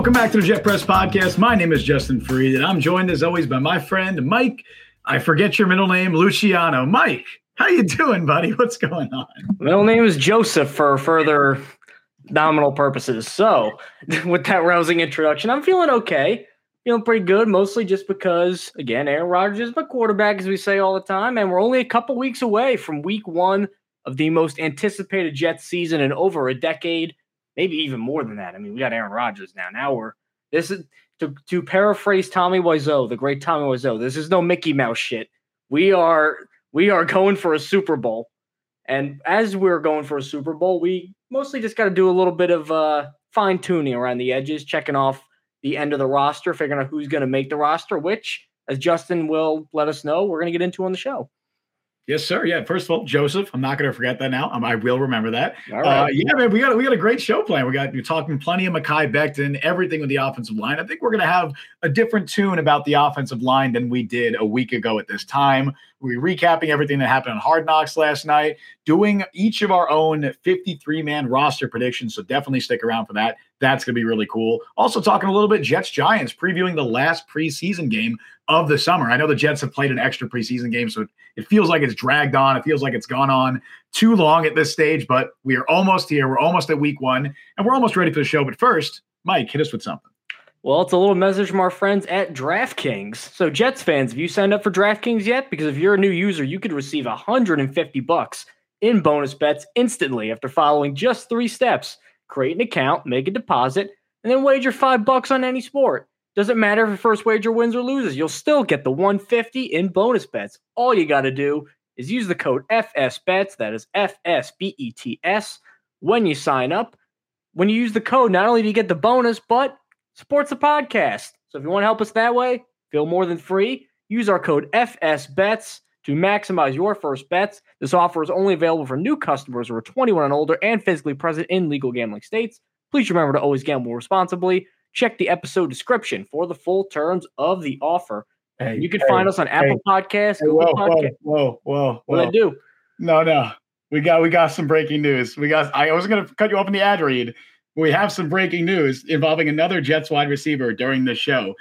Welcome back to the Jet Press Podcast. My name is Justin Farid, and I'm joined as always by my friend, Mike. I forget your middle name, Luciano. Mike, how you doing, buddy? What's going on? Middle name is Joseph for further nominal purposes. So with that rousing introduction, I'm feeling okay. Feeling pretty good, mostly just because, again, Aaron Rodgers is my quarterback, as we say all the time, and we're only a couple weeks away from week one of the most anticipated Jets season in over a decade. Maybe even more than that. I mean, we got Aaron Rodgers now. Now we're – this is to paraphrase Tommy Wiseau, the great Tommy Wiseau, this is no Mickey Mouse shit. We are going for a Super Bowl. And as we're going for a Super Bowl, we mostly just got to do a little bit of fine-tuning around the edges, checking off the end of the roster, figuring out who's going to make the roster, which, as Justin will let us know, we're going to get into on the show. Yes, sir. Yeah. First of all, Joseph, I'm not going to forget that now. I will remember that. All right. Yeah, man, we got a great show plan. We're talking plenty of Mekhi Becton, everything with the offensive line. I think we're going to have a different tune about the offensive line than we did a week ago at this time. We're recapping everything that happened on Hard Knocks last night, doing each of our own 53-man roster predictions, so definitely stick around for that. That's going to be really cool. Also talking a little bit Jets-Giants, previewing the last preseason game of the summer. I know the Jets have played an extra preseason game, so it feels like it's dragged on. It feels like it's gone on too long at this stage, but we are almost here. We're almost at week one, and we're almost ready for the show. But first, Mike, hit us with something. Well, it's a little message from our friends at DraftKings. So Jets fans, have you signed up for DraftKings yet? Because if you're a new user, you could receive $150 in bonus bets instantly after following just 3 steps. Create an account, make a deposit, and then wager $5 on any sport. Doesn't matter if your first wager wins or loses. You'll still get the $150 in bonus bets. All you got to do is use the code FSBETS, that is FSBETS, when you sign up. When you use the code, not only do you get the bonus, but supports the podcast. So if you want to help us that way, feel more than free, use our code FSBETS to maximize your first bets. This offer is only available for new customers who are 21 and older and physically present in legal gambling states. Please remember to always gamble responsibly. Check the episode description for the full terms of the offer. Hey, you can find us on Apple Podcasts. Whoa. What do I do? No. We got some breaking news. I was going to cut you off in the ad read. We have some breaking news involving another Jets wide receiver during the show.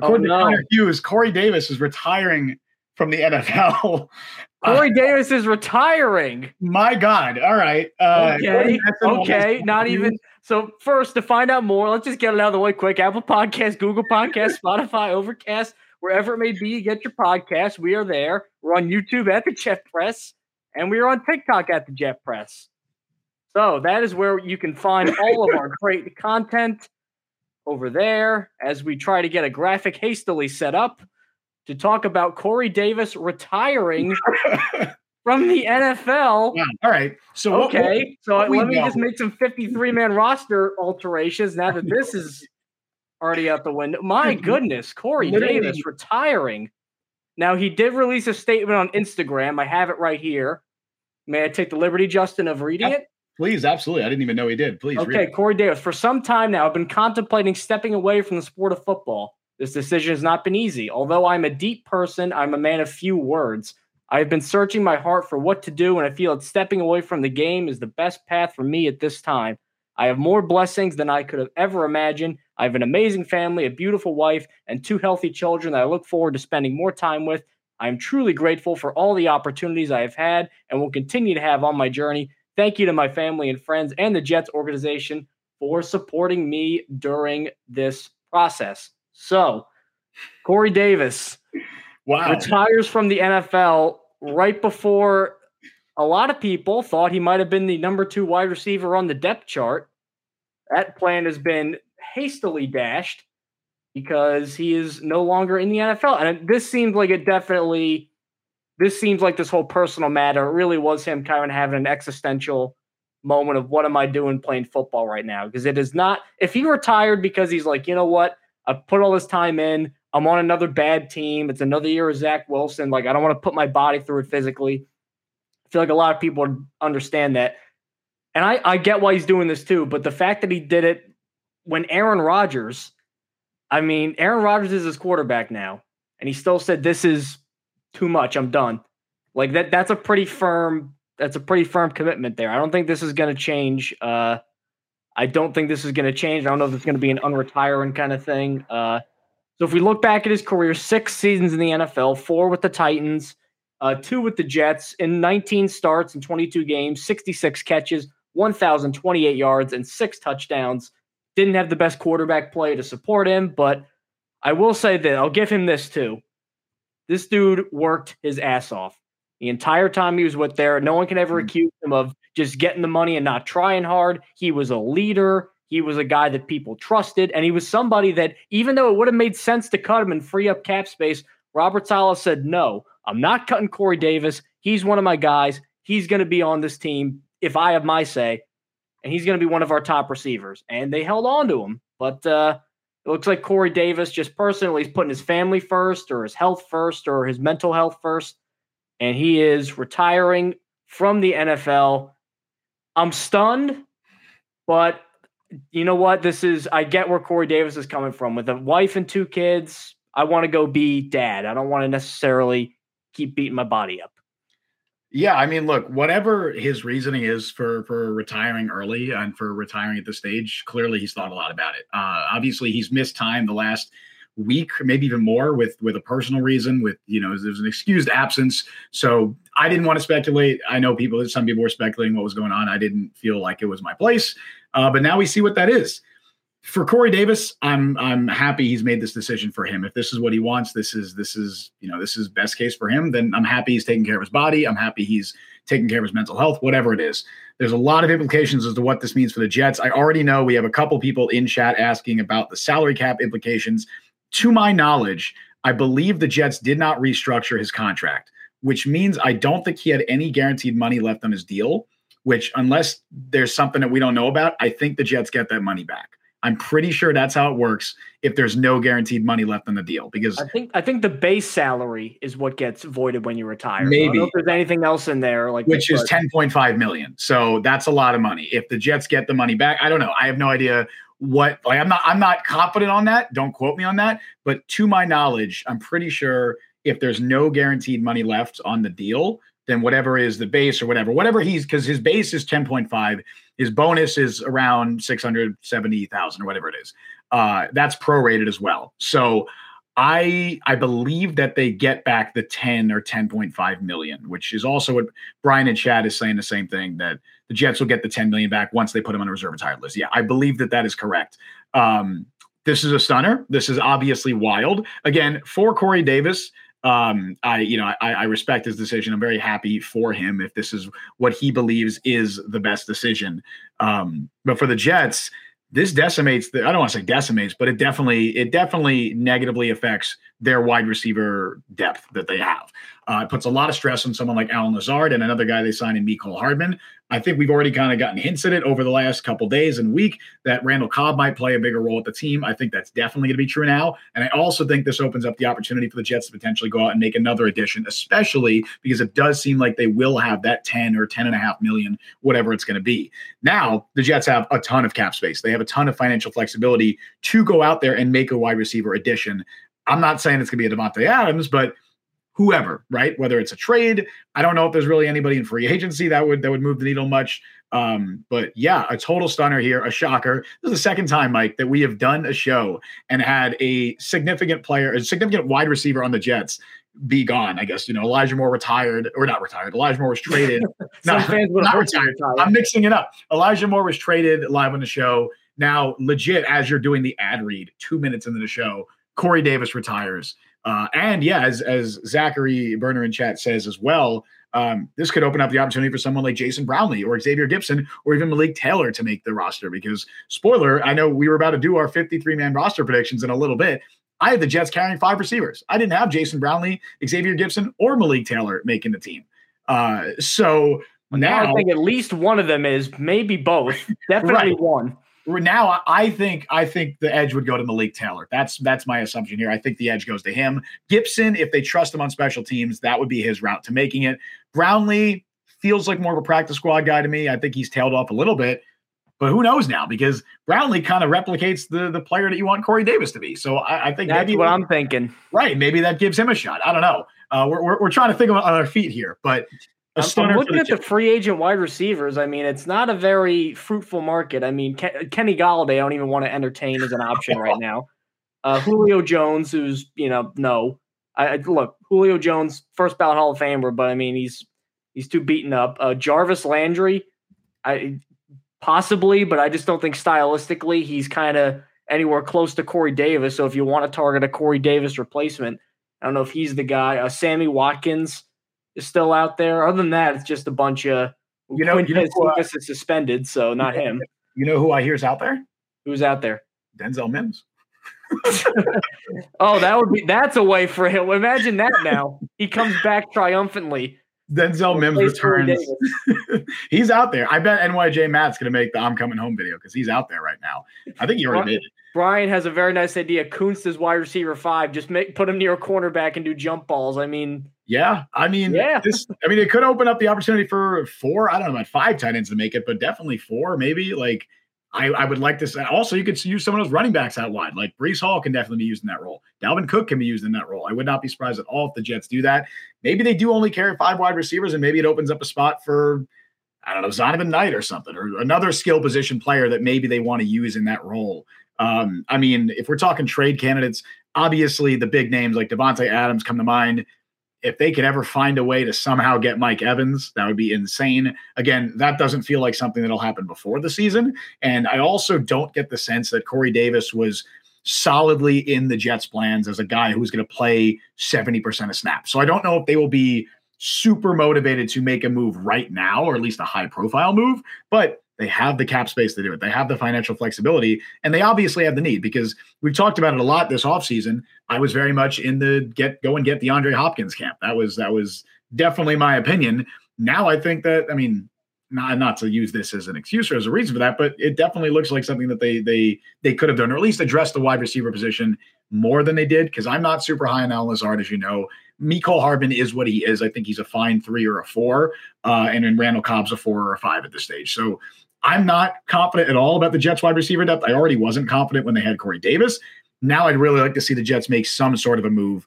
According to Connor Hughes, Corey Davis is retiring from the NFL. Corey Davis is retiring. My God. All right. Okay. Not even. So first, to find out more, let's just get it out of the way quick. Apple Podcasts, Google Podcasts, Spotify, Overcast, wherever it may be, you get your podcast. We are there. We're on YouTube at the Jet Press, and we are on TikTok at the Jet Press. So that is where you can find all of our great content over there as we try to get a graphic hastily set up to talk about Corey Davis retiring from the NFL. Yeah, all right. So let me just make some 53-man roster alterations now that this is already out the window. My goodness, Corey Davis retiring. Now, he did release a statement on Instagram. I have it right here. May I take the liberty, Justin, of reading it? Please, absolutely. I didn't even know he did. Please read it. Okay, Corey Davis. For some time now, I've been contemplating stepping away from the sport of football. This decision has not been easy. Although I'm a deep person, I'm a man of few words. I have been searching my heart for what to do, and I feel that stepping away from the game is the best path for me at this time. I have more blessings than I could have ever imagined. I have an amazing family, a beautiful wife, and 2 healthy children that I look forward to spending more time with. I am truly grateful for all the opportunities I have had and will continue to have on my journey. Thank you to my family and friends and the Jets organization for supporting me during this process. So, Corey Davis retires from the NFL right before a lot of people thought he might have been the number 2 wide receiver on the depth chart. That plan has been hastily dashed because he is no longer in the NFL. And this seems like this whole personal matter really was him kind of having an existential moment of what am I doing playing football right now? Because it is not – if he retired because he's like, you know what, I've put all this time in, I'm on another bad team, it's another year of Zach Wilson, like I don't want to put my body through it physically. I feel like a lot of people understand that. And I get why he's doing this too, but the fact that he did it when Aaron Rodgers is his quarterback now, and he still said this is – too much. I'm done. Like that. That's a pretty firm commitment there. I don't think this is going to change. I don't think this is going to change. I don't know if it's going to be an unretiring kind of thing. So if we look back at his career, 6 seasons in the NFL, 4 with the Titans, 2 with the Jets, in 19 starts in 22 games, 66 catches, 1,028 yards, and 6 touchdowns. Didn't have the best quarterback play to support him, but I will say that I'll give him this too. This dude worked his ass off the entire time he was with there. No one can ever accuse him of just getting the money and not trying hard. He was a leader. He was a guy that people trusted, and he was somebody that, even though it would have made sense to cut him and free up cap space, Robert Saleh said, no, I'm not cutting Corey Davis. He's one of my guys. He's going to be on this team if I have my say, and he's going to be one of our top receivers. And they held on to him, but it looks like Corey Davis just personally is putting his family first, or his health first, or his mental health first, and he is retiring from the NFL. I'm stunned, but you know what? I get where Corey Davis is coming from. With a wife and 2 kids, I want to go be dad. I don't want to necessarily keep beating my body up. Yeah, I mean, look, whatever his reasoning is for retiring early and for retiring at this stage, clearly he's thought a lot about it. Obviously, he's missed time the last week, maybe even more, with a personal reason, with, you know, there's an excused absence. So I didn't want to speculate. I know some people were speculating what was going on. I didn't feel like it was my place. But now we see what that is. For Corey Davis, I'm happy he's made this decision for him. If this is what he wants, this is best case for him, then I'm happy he's taking care of his body. I'm happy he's taking care of his mental health, whatever it is. There's a lot of implications as to what this means for the Jets. I already know we have a couple people in chat asking about the salary cap implications. To my knowledge, I believe the Jets did not restructure his contract, which means I don't think he had any guaranteed money left on his deal, which, unless there's something that we don't know about, I think the Jets get that money back. I'm pretty sure that's how it works if there's no guaranteed money left on the deal, because I think the base salary is what gets voided when you retire. Maybe. I don't know if there's anything else in there, like, which is $10.5 million. So that's a lot of money. If the Jets get the money back, I don't know. I have no idea what, like, I'm not confident on that. Don't quote me on that. But to my knowledge, I'm pretty sure if there's no guaranteed money left on the deal, then whatever is the base, or whatever he's, cause his base is 10.5, his bonus is around 670,000 or whatever it is. That's prorated as well. So I believe that they get back the 10 or 10.5 million, which is also what Brian and Chad is saying, the same thing, that the Jets will get the 10 million back once they put him on a reserve retired list. Yeah. I believe that is correct. This is a stunner. This is obviously wild. Again, for Corey Davis, I respect his decision. I'm very happy for him if this is what he believes is the best decision. But for the Jets, this decimates I don't want to say decimates, but it definitely negatively affects their wide receiver depth that they have. It puts a lot of stress on someone like Alan Lazard and another guy they signed in Mecole Hardman. I think we've already kind of gotten hints at it over the last couple days and week that Randall Cobb might play a bigger role at the team. I think that's definitely going to be true now. And I also think this opens up the opportunity for the Jets to potentially go out and make another addition, especially because it does seem like they will have that 10 or 10.5 million, whatever it's going to be. Now the Jets have a ton of cap space. They have a ton of financial flexibility to go out there and make a wide receiver addition. I'm not saying it's going to be a Davante Adams, but whoever, right? Whether it's a trade, I don't know if there's really anybody in free agency that would move the needle much. But yeah, a total stunner here, a shocker. This is the second time, Mike, that we have done a show and had a significant wide receiver on the Jets be gone. I guess, you know, Elijah Moore retired, or not retired. Elijah Moore was traded. I'm mixing it up. Elijah Moore was traded live on the show. Now, legit, as you're doing the ad read, 2 minutes into the show, Corey Davis retires. And yeah, as Zachary Berner in chat says as well, this could open up the opportunity for someone like Jason Brownlee or Xavier Gibson or even Malik Taylor to make the roster, because, spoiler, I know we were about to do our 53-man roster predictions in a little bit. I had the Jets carrying 5 receivers. I didn't have Jason Brownlee, Xavier Gibson, or Malik Taylor making the team. So now I think at least one of them is, maybe both, definitely right. One. Now, I think the edge would go to Malik Taylor. That's my assumption here. I think the edge goes to him. Gibson, if they trust him on special teams, that would be his route to making it. Brownlee feels like more of a practice squad guy to me. I think he's tailed off a little bit, but who knows now, because Brownlee kind of replicates the player that you want Corey Davis to be. So I think that's maybe what I'm thinking. Right. Maybe that gives him a shot. I don't know. We're trying to think on our feet here, but I'm looking at the free agent wide receivers. I mean, it's not a very fruitful market. I mean, Kenny Golladay, I don't even want to entertain as an option right now. Julio Jones, who's, you know, no. Look, Julio Jones, first ballot Hall of Famer, but I mean, he's too beaten up. Jarvis Landry, possibly, but I just don't think stylistically he's kind of anywhere close to Corey Davis. So if you want to target a Corey Davis replacement, I don't know if he's the guy. Sammy Watkins is still out there. Other than that, it's just a bunch of, Quintus is suspended, so not him. You know who I hear is out there? Who's out there? Denzel Mims. Oh, that's a way for him. Imagine that now. He comes back triumphantly. Denzel Mims returns. He's out there. I bet NYJ Matt's going to make the I'm coming home video because he's out there right now. I think he already made it. Brian has a very nice idea. Kuntz is wide receiver 5. Just put him near a cornerback and do jump balls. I mean, yeah. I mean, yeah. It could open up the opportunity for 4. I don't know about 5 tight ends to make it, but definitely 4 maybe. Like, I would like this. Also, you could use some of those running backs out wide. Like Breece Hall can definitely be used in that role. Dalvin Cook can be used in that role. I would not be surprised at all if the Jets do that. Maybe they do only carry 5 wide receivers, and maybe it opens up a spot for, I don't know, Zonovan Knight or something, or another skill position player that maybe they want to use in that role. If we're talking trade candidates, obviously the big names like Davante Adams come to mind. If they could ever find a way to somehow get Mike Evans, that would be insane. Again, that doesn't feel like something that'll happen before the season. And I also don't get the sense that Corey Davis was solidly in the Jets' plans as a guy who's going to play 70% of snaps. So I don't know if they will be super motivated to make a move right now, or at least a high-profile move, but they have the cap space to do it. They have the financial flexibility, and they obviously have the need, because we've talked about it a lot this offseason. I was very much in the get DeAndre Hopkins camp. That was definitely my opinion. Now I think that, not to use this as an excuse or as a reason for that, but it definitely looks like something that they could have done, or at least addressed the wide receiver position more than they did, because I'm not super high on Alan Lazard, as you know. Mecole Hardman is what he is. I think he's a fine 3 or a 4, and then Randall Cobb's a 4 or a 5 at this stage. So I'm not confident at all about the Jets wide receiver depth. I already wasn't confident when they had Corey Davis. Now I'd really like to see the Jets make some sort of a move,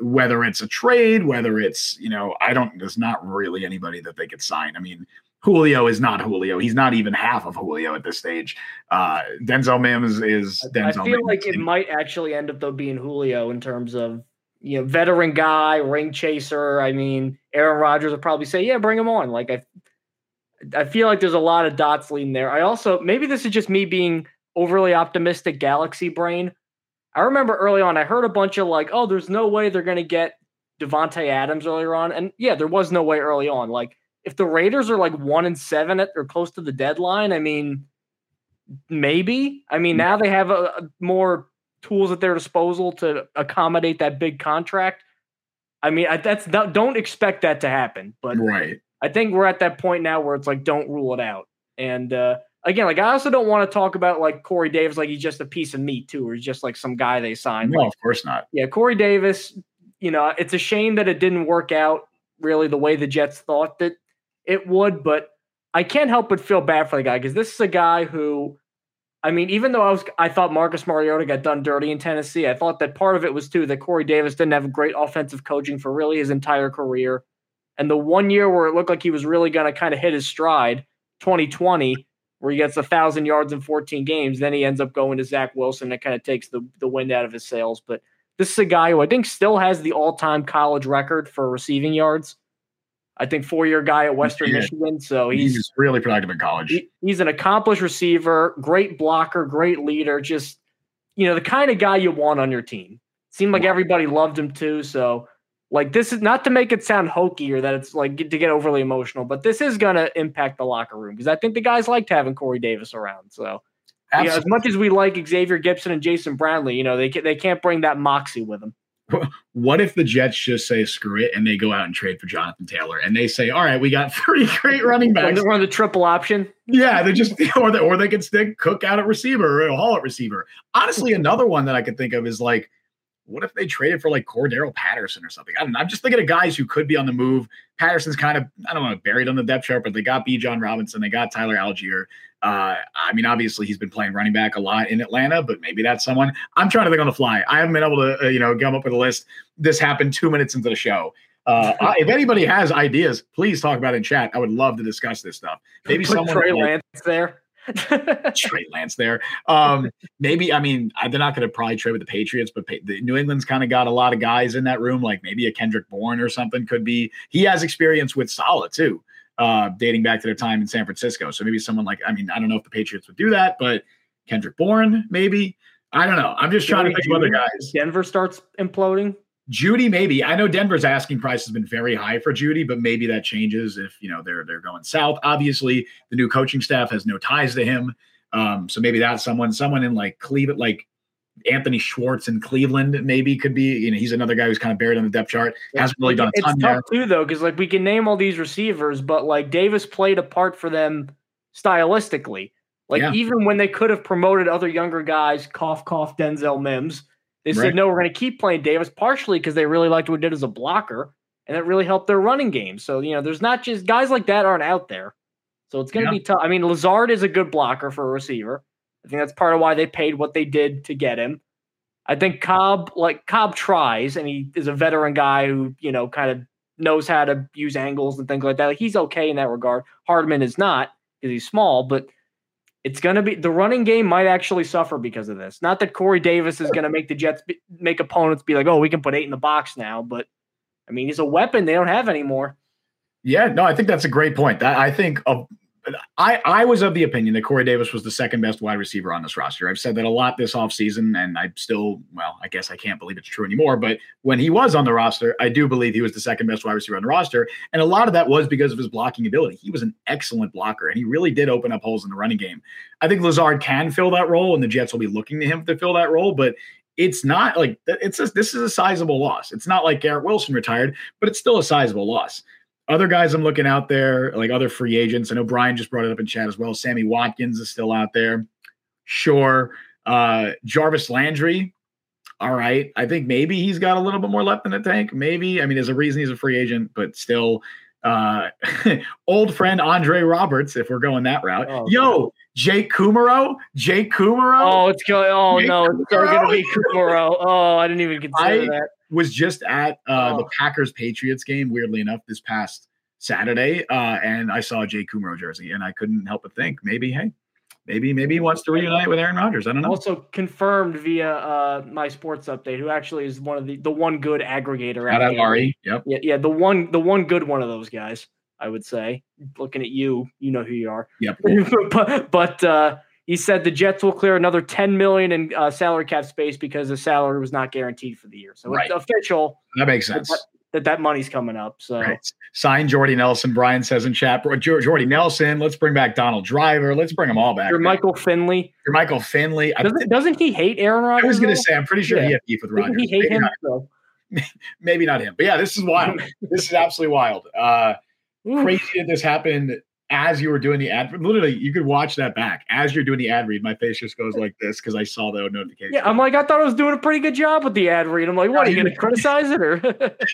whether it's a trade, whether it's, there's not really anybody that they could sign. I mean, Julio is not Julio. He's not even half of Julio at this stage. Denzel Mims is Denzel Mims. I feel like it might actually end up, though, being Julio in terms of, veteran guy, ring chaser. I mean, Aaron Rodgers would probably say, yeah, bring him on. Like, I feel like there's a lot of dots leading there. I also, maybe this is just me being overly optimistic galaxy brain. I remember early on, I heard a bunch of like, oh, there's no way they're going to get Davante Adams earlier on. And yeah, there was no way early on. Like, if the Raiders are like 1-7 or close to the deadline, I mean, maybe. I mean, now they have a more tools at their disposal to accommodate that big contract. I mean, don't expect that to happen, but right. I think we're at that point now where it's like, don't rule it out. And again, like, I also don't want to talk about like Corey Davis like he's just a piece of meat too, or he's just like some guy they signed. No, of course not. Yeah, Corey Davis. It's a shame that it didn't work out really the way the Jets thought that it would, but I can't help but feel bad for the guy, because this is a guy who, even though I thought Marcus Mariota got done dirty in Tennessee, I thought that part of it was too that Corey Davis didn't have great offensive coaching for really his entire career. And the one year where it looked like he was really going to kind of hit his stride, 2020, where he gets 1,000 yards in 14 games, then he ends up going to Zach Wilson. That kind of takes the wind out of his sails. But this is a guy who I think still has the all-time college record for receiving yards. I think 4-year guy at Western Michigan. So he's really productive in college. He's an accomplished receiver, great blocker, great leader, just, the kind of guy you want on your team. Seemed like everybody loved him too. So like, this is not to make it sound hokey or that it's like to get overly emotional, but this is going to impact the locker room, because I think the guys liked having Corey Davis around. So as much as we like Xavier Gibson and Jason Brownlee, they can't bring that moxie with them. What if the Jets just say screw it and they go out and trade for Jonathan Taylor, and they say, all right, we got 3 great running backs. They're on the triple option. Yeah, they just or they could stick Cook out at receiver or Hall at receiver. Honestly, another one that I could think of is like, what if they traded for like Cordero Patterson or something? I don't know. I'm just thinking of guys who could be on the move. Patterson's kind of, I don't know, buried on the depth chart, but they got Bijan Robinson, they got Tyler Algier. Obviously he's been playing running back a lot in Atlanta, but maybe that's someone. I'm trying to think on the fly. I haven't been able to, come up with a list. This happened 2 minutes into the show. If anybody has ideas, please talk about it in chat. I would love to discuss this stuff. Maybe put someone Trey Lance there. Maybe, I mean, they're not going to probably trade with the Patriots, but the New England's kind of got a lot of guys in that room. Like maybe a Kendrick Bourne or something could be. He has experience with Saleh too, dating back to their time in San Francisco. So maybe someone like, I mean, I don't know if the Patriots would do that, but Kendrick Bourne, maybe. I don't know. I'm just trying to think of other guys. Denver starts imploding. Judy, maybe. I know Denver's asking price has been very high for Judy, but maybe that changes if, you know, they're going south. Obviously, the new coaching staff has no ties to him. So maybe that's someone in like Cleveland, like Anthony Schwartz in Cleveland, maybe could be, you know, he's another guy who's kind of buried on the depth chart. Hasn't really done a ton there. It's tough too, though, because like we can name all these receivers, but like Davis played a part for them stylistically. Like even when they could have promoted other younger guys, cough, cough, Denzel Mims, they said, no, we're going to keep playing Davis, partially because they really liked what he did as a blocker, and that really helped their running game. So, you know, there's not just – guys like that aren't out there. So it's going to be tough. I mean, Lazard is a good blocker for a receiver. I think that's part of why they paid what they did to get him. I think Cobb tries, and he is a veteran guy who, you know, kind of knows how to use angles and things like that. Like, he's okay in that regard. Hardman is not because he's small, but – it's going to be – the running game might actually suffer because of this. Not that Corey Davis is going to make the Jets make opponents be like, oh, we can put 8 in the box now. But, I mean, he's a weapon they don't have anymore. Yeah, no, I think that's a great point. I was of the opinion that Corey Davis was the second best wide receiver on this roster. I've said that a lot this offseason, and I'm still – well, I guess I can't believe it's true anymore. But when he was on the roster, I do believe he was the second best wide receiver on the roster. And a lot of that was because of his blocking ability. He was an excellent blocker, and he really did open up holes in the running game. I think Lazard can fill that role, and the Jets will be looking to him to fill that role. But it's not like – this is a sizable loss. It's not like Garrett Wilson retired, but it's still a sizable loss. Other guys I'm looking out there, like other free agents. I know Brian just brought it up in chat as well. Sammy Watkins is still out there. Sure. Jarvis Landry. All right. I think maybe he's got a little bit more left in the tank. Maybe. I mean, there's a reason he's a free agent, but still. Old friend Andre Roberts, if we're going that route. Oh, yo, Jake Kumaro. Oh, it's going. Oh, Jake no. It's going to be Kumaro. Oh, I didn't even consider that. Was just at the Packers-Patriots game, weirdly enough, this past Saturday, and I saw a Jay Kumaro jersey, and I couldn't help but think, maybe he wants to reunite with Aaron Rodgers. I don't know. Also confirmed via my sports update, who actually is one of the one good aggregator. Shout out Ari. Yep. Yeah, the one good one of those guys, I would say. Looking at you, you know who you are. Yep. but he said the Jets will clear another $10 million in salary cap space because the salary was not guaranteed for the year. So It's official. That makes sense. That money's coming up. So Sign Jordy Nelson, Brian says in chat. Jordy Nelson, let's bring back Donald Driver. Let's bring them all back. Your Michael Finley. Doesn't he hate Aaron Rodgers? I was going to say, I'm pretty sure he had beef with Rodgers. He hate him? Maybe not him. But yeah, this is wild. This is absolutely wild. Crazy that this happened. As you were doing the ad, literally, you could watch that back. As you're doing the ad read, my face just goes like this because I saw the notification. Yeah, I'm like, I thought I was doing a pretty good job with the ad read. I'm like, what, are you going to criticize it? Or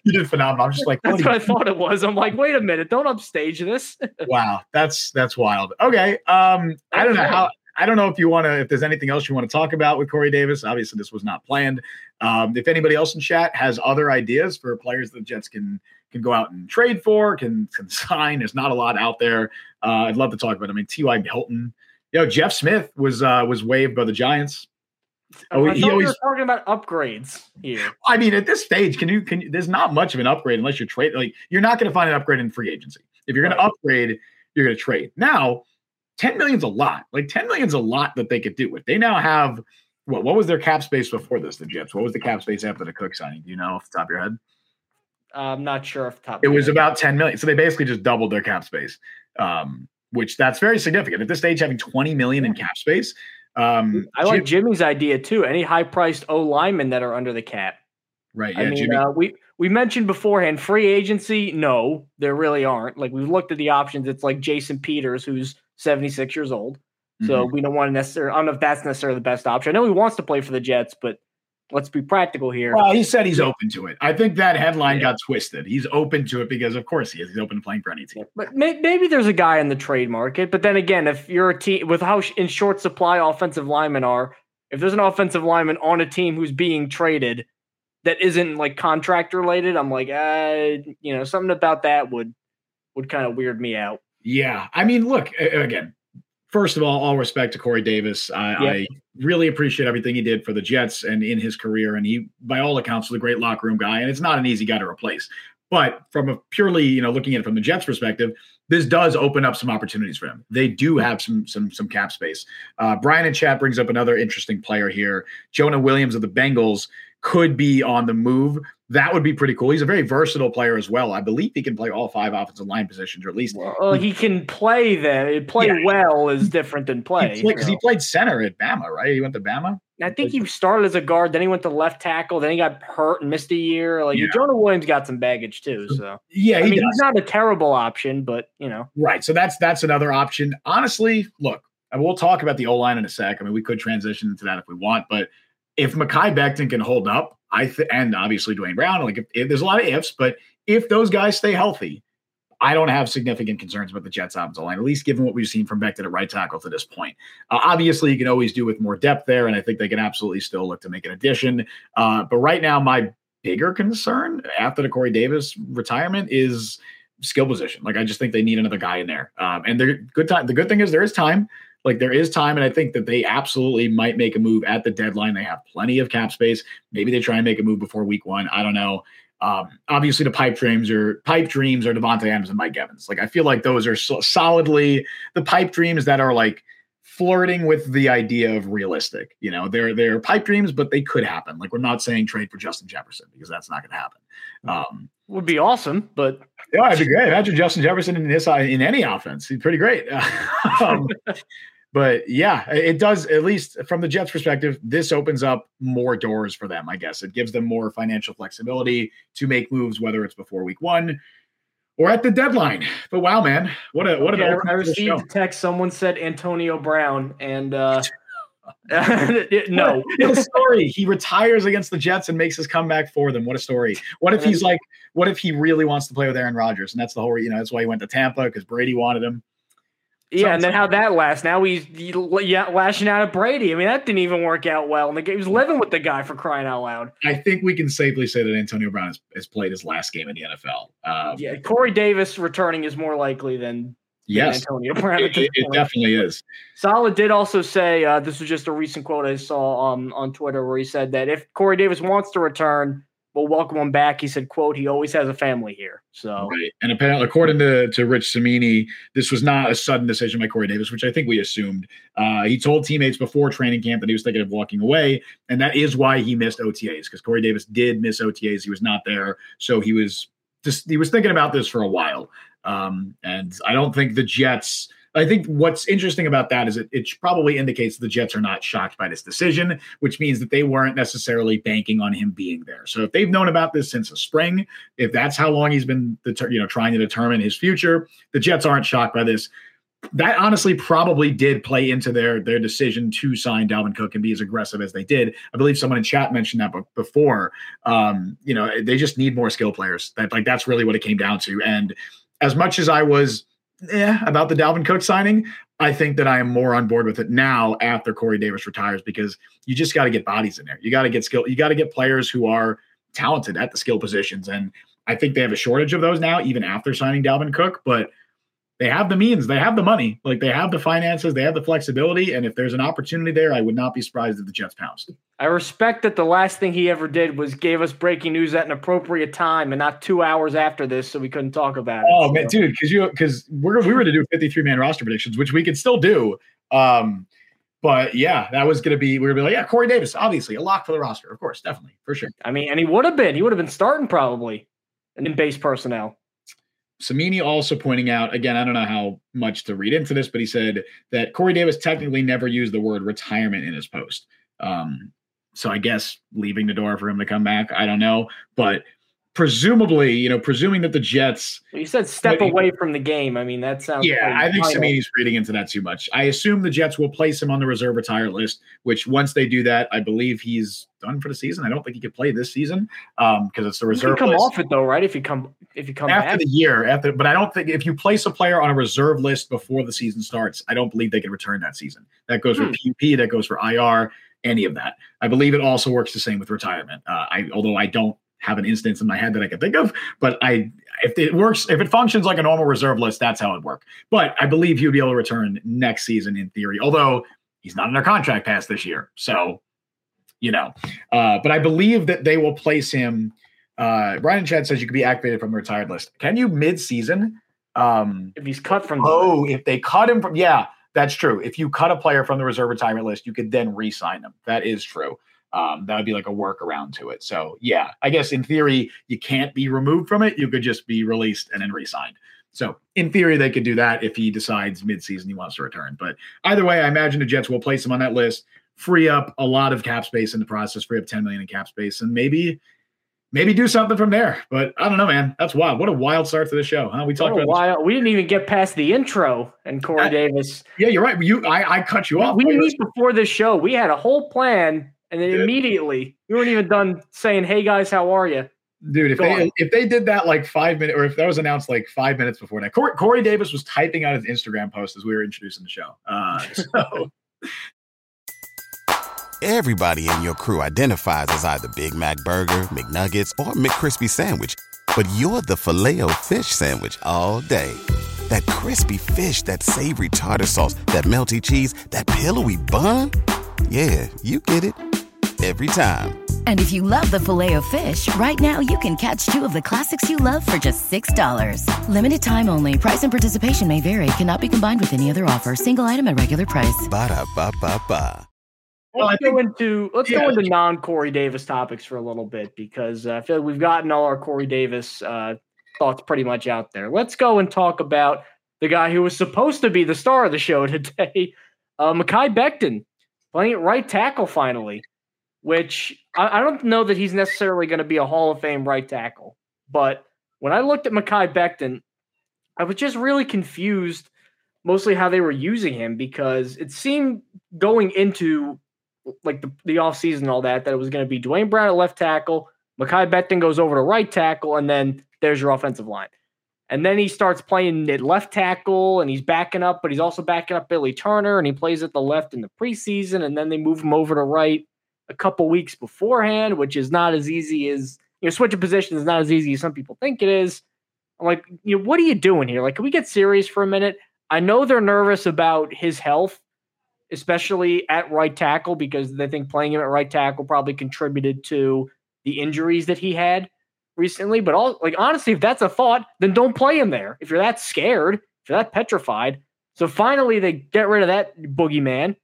you did phenomenal. I'm just like, that's what I thought it was. I'm like, wait a minute, don't upstage this. Wow, that's wild. Okay, I don't know how. I don't know if you want to. If there's anything else you want to talk about with Corey Davis, obviously this was not planned. If anybody else in chat has other ideas for players that the Jets can go out and trade for, can sign. There's not a lot out there. I'd love to talk about it. I mean, T.Y. Hilton. You know, Jeff Smith was waived by the Giants. You're talking about upgrades here. I mean, at this stage, can you? There's not much of an upgrade unless you're trading. Like, you're not going to find an upgrade in free agency. If you're going to upgrade, you're going to trade. Now, $10 million's a lot. Like, $10 million's a lot that they could do with. They now have what was their cap space before this? The Jets. What was the cap space after the Cook signing? Do you know off the top of your head? I'm not sure off the top. It was about $10 million. So they basically just doubled their cap space, which that's very significant at this stage, having $20 million in cap space. I like Jimmy's idea too. Any high priced O linemen that are under the cap. Right. Yeah. I mean, Jimmy. We mentioned beforehand free agency. No, there really aren't. Like, we've looked at the options. It's like Jason Peters, who's 76 years old. So we don't want to necessarily, I don't know if that's necessarily the best option. I know he wants to play for the Jets, but let's be practical here. Well, he said he's open to it. I think that headline got twisted. He's open to it because, of course, he is. He's open to playing for any team. But maybe there's a guy in the trade market. But then again, if you're a team with how in short supply offensive linemen are, if there's an offensive lineman on a team who's being traded, that isn't like contract related, I'm like, you know, something about that would kind of weird me out. Yeah. I mean, look, again, first of all respect to Corey Davis. I really appreciate everything he did for the Jets and in his career. And he, by all accounts, was a great locker room guy, and it's not an easy guy to replace. But from a purely, you know, looking at it from the Jets' perspective, this does open up some opportunities for him. They do have some cap space. Brian in chat brings up another interesting player here. Jonah Williams of the Bengals could be on the move. That would be pretty cool. He's a very versatile player as well. I believe he can play all five offensive line positions, or at least he can play them. Well is different than play. Because he played center at Bama, right? He went to Bama. I think he started as a guard, then he went to left tackle, then he got hurt and missed a year. Jonah Williams got some baggage too. So he's not a terrible option, but you know, right. So that's another option. Honestly, look, and we'll talk about the O-line in a sec. I mean, we could transition into that if we want, but if Mekhi Becton can hold up, and obviously Duane Brown, if there's a lot of ifs, but if those guys stay healthy, I don't have significant concerns about the Jets' offensive line, at least given what we've seen from Becton at right tackle to this point. Obviously, you can always do with more depth there, and I think they can absolutely still look to make an addition. But right now, my bigger concern after the Corey Davis retirement is skill position. I just think they need another guy in there. And the good thing is there is time. There is time, and I think that they absolutely might make a move at the deadline. They have plenty of cap space. Maybe they try and make a move before week one. I don't know. Obviously the pipe dreams are Davante Adams and Mike Evans. I feel like those are solidly the pipe dreams that are flirting with the idea of realistic. You know, they're pipe dreams, but they could happen. We're not saying trade for Justin Jefferson because that's not going to happen. Would be awesome, but yeah, it'd be great. Imagine Justin Jefferson in any offense. He's pretty great. But yeah, it does, at least from the Jets' perspective, this opens up more doors for them, I guess. It gives them more financial flexibility to make moves, whether it's before week one or at the deadline. But wow, man, I received a text. Someone said Antonio Brown, and no. What a story. He retires against the Jets and makes his comeback for them. What a story. What if he's what if he really wants to play with Aaron Rodgers? And that's the whole, that's why he went to Tampa, because Brady wanted him. Yeah, and then how that lasts. Now he's lashing out at Brady. I mean, that didn't even work out well. And he was living with the guy, for crying out loud. I think we can safely say that Antonio Brown has played his last game in the NFL. Corey Davis returning is more likely than Antonio Brown. It definitely is. Saleh did also say, this was just a recent quote I saw on Twitter, where he said that if Corey Davis wants to return, we'll welcome him back. He said, quote, he always has a family here. So right. And apparently, according to Rich Cimini, this was not a sudden decision by Corey Davis, which I think we assumed. He told teammates before training camp that he was thinking of walking away, and that is why he missed OTAs, because Corey Davis did miss OTAs. He was not there. So he was thinking about this for a while. And I don't think the Jets – I think what's interesting about that is it probably indicates the Jets are not shocked by this decision, which means that they weren't necessarily banking on him being there. So if they've known about this since the spring, if that's how long he's been trying to determine his future, the Jets aren't shocked by this. That honestly probably did play into their decision to sign Dalvin Cook and be as aggressive as they did. I believe someone in chat mentioned that before. They just need more skill players. That's really what it came down to. And as much as I was about the Dalvin Cook signing, I think that I am more on board with it now after Corey Davis retires, because you just got to get bodies in there. You got to get skill. You got to get players who are talented at the skill positions. And I think they have a shortage of those now, even after signing Dalvin Cook, but they have the means, they have the money, they have the finances, they have the flexibility. And if there's an opportunity there, I would not be surprised if the Jets pounced. I respect that the last thing he ever did was gave us breaking news at an appropriate time and not 2 hours after this, so we couldn't talk about it. Oh, so. Man, dude, because we were to do 53-man roster predictions, which we could still do. But yeah, that was going to be – we were going to be Corey Davis, obviously, a lock for the roster. Of course, definitely, for sure. I mean, and he would have been starting probably in base personnel. Samini also pointing out, again, I don't know how much to read into this, but he said that Corey Davis technically never used the word retirement in his post. So I guess leaving the door for him to come back, I don't know. But presumably, presuming that the Jets... Well, you said step away from the game. I mean, that sounds... Yeah, I think Samini's reading into that too much. I assume the Jets will place him on the reserve retire list, which once they do that, I believe he's done for the season. I don't think he could play this season because it's the reserve list. You can come off it though, right? If you come after back. The year. But I don't think if you place a player on a reserve list before the season starts, I don't believe they can return that season. That goes for PP, that goes for IR. any of that. I believe it also works the same with retirement. Although I don't have an instance in my head that I can think of, but if it functions like a normal reserve list, that's how it works. But I believe he'll be able to return next season in theory, although he's not under contract past this year. So, but I believe that they will place him. Brian Chad says you could be activated from the retired list. Can you mid-season? If he's cut from if they cut him from, yeah, that's true. If you cut a player from the reserve retirement list, you could then re-sign them. That is true. That would be like a workaround to it. So yeah, I guess in theory, you can't be removed from it. You could just be released and then re-signed. So in theory, they could do that if he decides mid-season he wants to return. But either way, I imagine the Jets will place him on that list, free up a lot of cap space in the process, free up $10 million in cap space, and maybe do something from there. But I don't know, man. That's wild. What a wild start to the show, huh? We didn't even get past the intro and Corey Davis. Yeah, you're right. I cut you off. We didn't meet before this show. We had a whole plan. And then immediately, we weren't even done saying, "Hey guys, how are you?" Dude, if they did that like 5 minutes, or if that was announced like 5 minutes before that, Corey Davis was typing out his Instagram post as we were introducing the show. Everybody in your crew identifies as either Big Mac Burger, McNuggets, or McCrispy Sandwich, but you're the Filet-O-Fish Sandwich all day. That crispy fish, that savory tartar sauce, that melty cheese, that pillowy bun. Yeah, you get it. Every time. And if you love the Filet-O-Fish, right now you can catch two of the classics you love for just $6. Limited time only. Price and participation may vary. Cannot be combined with any other offer. Single item at regular price. Ba-da-ba-ba-ba. Well, let's go into non-Corey Davis topics for a little bit, because I feel like we've gotten all our Corey Davis thoughts pretty much out there. Let's go and talk about the guy who was supposed to be the star of the show today, Mekhi Becton, playing right tackle finally. Which I don't know that he's necessarily going to be a Hall of Fame right tackle. But when I looked at Mekhi Becton, I was just really confused mostly how they were using him, because it seemed going into like the offseason and all that it was going to be Duane Brown at left tackle, Mekhi Becton goes over to right tackle, and then there's your offensive line. And then he starts playing at left tackle, and he's backing up, but he's also backing up Billy Turner, and he plays at the left in the preseason, and then they move him over to right a couple weeks beforehand, which is not as easy as, switching positions is not as easy as some people think it is. I'm like, what are you doing here? Like, can we get serious for a minute? I know they're nervous about his health, especially at right tackle, because they think playing him at right tackle probably contributed to the injuries that he had recently. But honestly, if that's a thought, then don't play him there. If you're that scared, if you're that petrified. So finally they get rid of that boogeyman,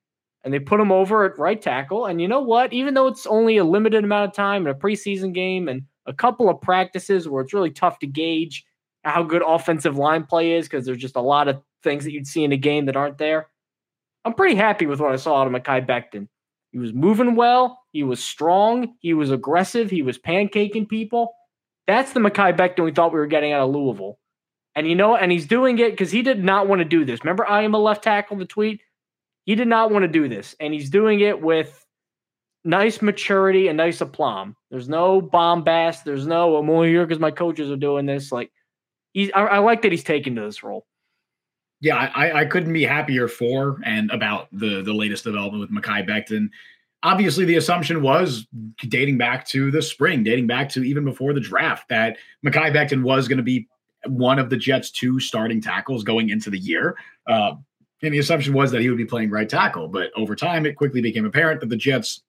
and they put him over at right tackle. And you know what? Even though it's only a limited amount of time in a preseason game and a couple of practices where it's really tough to gauge how good offensive line play is, because there's just a lot of things that you'd see in a game that aren't there, I'm pretty happy with what I saw out of Mekhi Becton. He was moving well. He was strong. He was aggressive. He was pancaking people. That's the Mekhi Becton we thought we were getting out of Louisville. And and he's doing it because he did not want to do this. Remember, I am a left tackle, the tweet? He did not want to do this, and he's doing it with nice maturity and nice aplomb. There's no bombast. There's no, I'm only here because my coaches are doing this. Like, I like that he's taken to this role. Yeah, I couldn't be happier for and about the latest development with Mekhi Becton. Obviously, the assumption was, dating back to the spring, dating back to even before the draft, that Mekhi Becton was going to be one of the Jets' two starting tackles going into the year. And the assumption was that he would be playing right tackle. But over time, it quickly became apparent that the Jets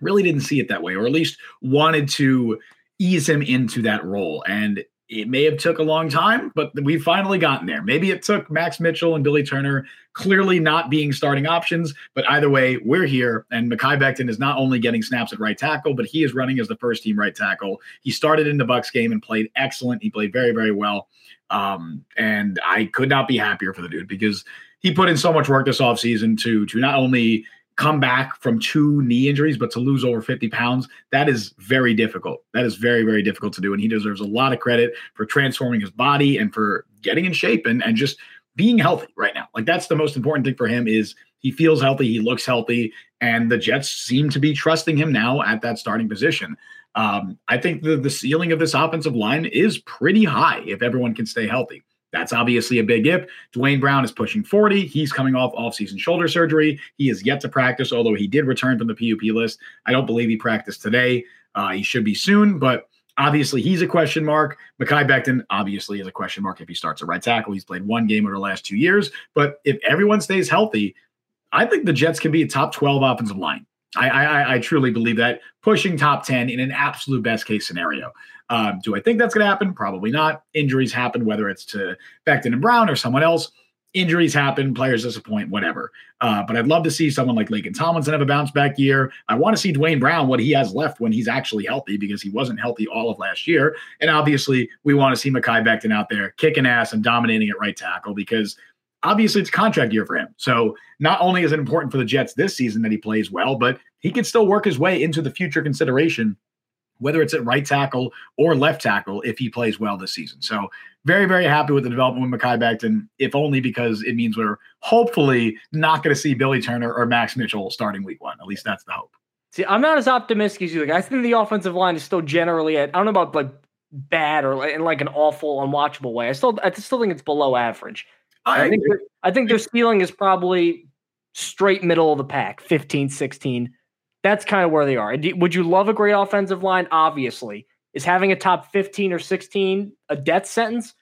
really didn't see it that way, or at least wanted to ease him into that role. And it may have took a long time, but we've finally gotten there. Maybe it took Max Mitchell and Billy Turner clearly not being starting options, but either way, we're here. And Mekhi Becton is not only getting snaps at right tackle, but he is running as the first team right tackle. He started in the Bucs game and played excellent. He played very, very well. And I could not be happier for the dude, because he put in so much work this offseason to not only come back from two knee injuries, but to lose over 50 pounds. That is very difficult. That is very, very difficult to do. And he deserves a lot of credit for transforming his body and for getting in shape and just being healthy right now. Like, that's the most important thing for him, is he feels healthy. He looks healthy. And the Jets seem to be trusting him now at that starting position. I think the ceiling of this offensive line is pretty high if everyone can stay healthy. That's obviously a big if. Duane Brown is pushing 40. He's coming off offseason shoulder surgery. He is yet to practice, although he did return from the PUP list. I don't believe he practiced today. He should be soon, but obviously he's a question mark. Mekhi Becton obviously is a question mark if he starts at right tackle. He's played one game over the last 2 years, but if everyone stays healthy, I think the Jets can be a top 12 offensive line. I truly believe that, pushing top 10 in an absolute best case scenario. Do I think that's going to happen? Probably not. Injuries happen, whether it's to Becton and Brown or someone else. Injuries happen. Players disappoint, whatever. But I'd love to see someone like Lakin Tomlinson have a bounce back year. I want to see Duane Brown, what he has left when he's actually healthy, because he wasn't healthy all of last year. And obviously we want to see Mekhi Becton out there kicking ass and dominating at right tackle, because obviously it's a contract year for him. So not only is it important for the Jets this season that he plays well, but he can still work his way into the future consideration, whether it's at right tackle or left tackle, if he plays well this season. So very, very happy with the development with Mekhi Becton, if only because it means we're hopefully not going to see Billy Turner or Max Mitchell starting week one. At least that's the hope. See, I'm not as optimistic as you. Like, I think the offensive line is still generally at, I don't know about like bad or in like an awful, unwatchable way. I still think it's below average. I think their ceiling is probably straight middle of the pack, 15, 16. That's kind of where they are. Would you love a great offensive line? Obviously. Is having a top 15 or 16 a death sentence?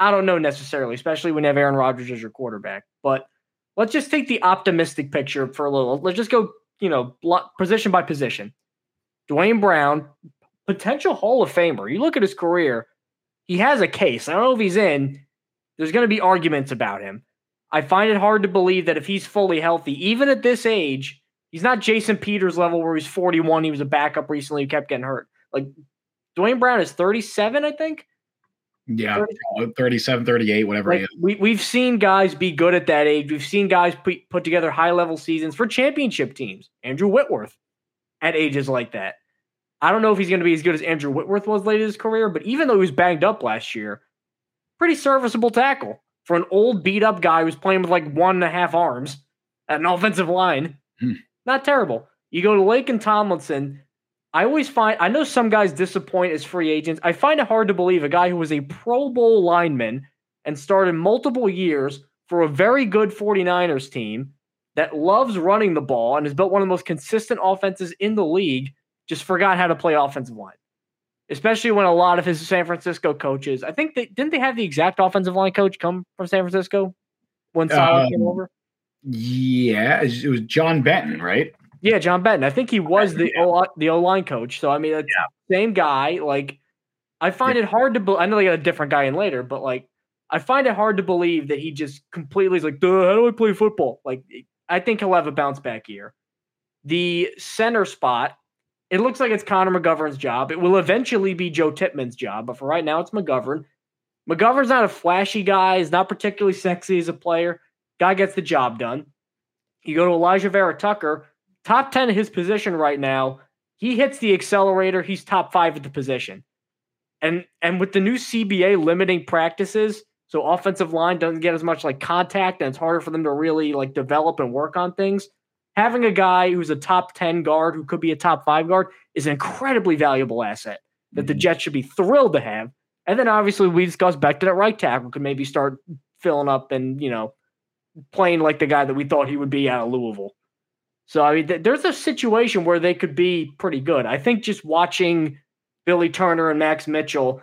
I don't know necessarily, especially when you have Aaron Rodgers as your quarterback. But let's just take the optimistic picture for a little. Let's just go, position by position. Duane Brown, potential Hall of Famer. You look at his career, he has a case. I don't know if he's in. There's going to be arguments about him. I find it hard to believe that if he's fully healthy, even at this age, he's not Jason Peters level where he's 41. He was a backup recently who kept getting hurt. Like, Duane Brown is 37, I think. Yeah, 37, 38, whatever it is. We've seen guys be good at that age. We've seen guys put together high-level seasons for championship teams. Andrew Whitworth at ages like that. I don't know if he's going to be as good as Andrew Whitworth was late in his career, but even though he was banged up last year, pretty serviceable tackle for an old, beat-up guy who was playing with like 1.5 arms at an offensive line. Hmm. Not terrible. You go to Lakin Tomlinson. I know some guys disappoint as free agents. I find it hard to believe a guy who was a Pro Bowl lineman and started multiple years for a very good 49ers team that loves running the ball and has built one of the most consistent offenses in the league, just forgot how to play offensive line. Especially when a lot of his San Francisco coaches, I think didn't they have the exact offensive line coach come from San Francisco when Saleh came over? Yeah, it was John Benton, right? Yeah, John Benton. I think he was the O-line coach. So, I mean, that's the same guy. Like, I find it hard to believe. I know they got a different guy in later, but, like, I find it hard to believe that he just completely is like, duh, how do I play football? Like, I think he'll have a bounce-back year. The center spot, it looks like it's Connor McGovern's job. It will eventually be Joe Tippman's job, but for right now, it's McGovern. McGovern's not a flashy guy. He's not particularly sexy as a player. Guy gets the job done. You go to Elijah Vera Tucker, top 10 at his position right now. He hits the accelerator. He's top 5 at the position. And with the new CBA limiting practices, so offensive line doesn't get as much like contact and it's harder for them to really like develop and work on things. Having a guy who's a top 10 guard who could be a top 5 guard is an incredibly valuable asset that the Jets should be thrilled to have. And then obviously we discussed Becton at right tackle could maybe start filling up and, playing like the guy that we thought he would be out of Louisville. So, I mean, there's a situation where they could be pretty good. I think just watching Billy Turner and Max Mitchell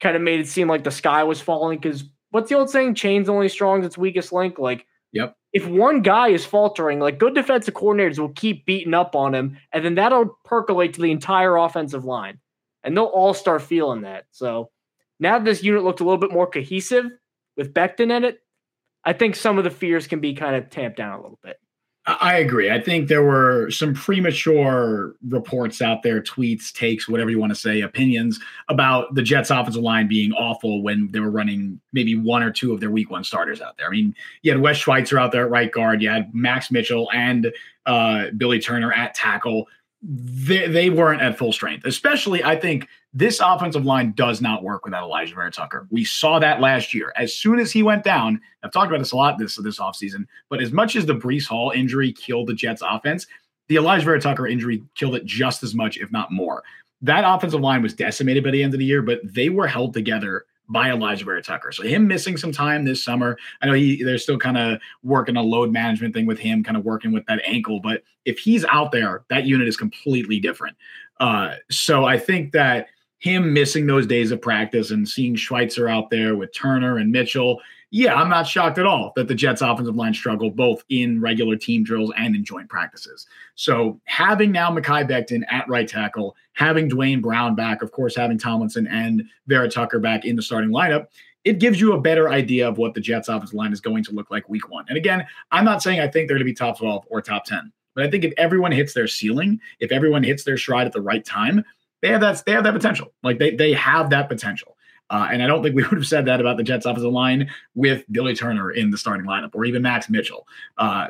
kind of made it seem like the sky was falling because what's the old saying? Chain's only strong as its weakest link. Like, yep. If one guy is faltering, like good defensive coordinators will keep beating up on him, and then that'll percolate to the entire offensive line, and they'll all start feeling that. So now that this unit looked a little bit more cohesive with Becton in it, I think some of the fears can be kind of tamped down a little bit. I agree. I think there were some premature reports out there, tweets, takes, whatever you want to say, opinions about the Jets offensive line being awful when they were running maybe one or two of their week one starters out there. I mean, you had Wes Schweitzer out there at right guard. You had Max Mitchell and Billy Turner at tackle. They weren't at full strength, especially I think this offensive line does not work without Elijah Vera Tucker. We saw that last year. As soon as he went down, I've talked about this a lot this offseason, but as much as the Breece Hall injury killed the Jets offense, the Elijah Vera Tucker injury killed it just as much, if not more. That offensive line was decimated by the end of the year, but they were held together by Elijah Vera Tucker. So him missing some time this summer. I know they're still kind of working a load management thing with him, kind of working with that ankle. But if he's out there, that unit is completely different. So I think that him missing those days of practice and seeing Schweitzer out there with Turner and Mitchell, yeah, I'm not shocked at all that the Jets offensive line struggled both in regular team drills and in joint practices. So having now Mekhi Becton at right tackle, having Duane Brown back, of course, having Tomlinson and Vera Tucker back in the starting lineup, it gives you a better idea of what the Jets offensive line is going to look like week one. And again, I'm not saying I think they're going to be top 12 or top 10, but I think if everyone hits their ceiling, if everyone hits their stride at the right time, they have that potential. Like they have that potential. And I don't think we would have said that about the Jets offensive line with Billy Turner in the starting lineup or even Max Mitchell.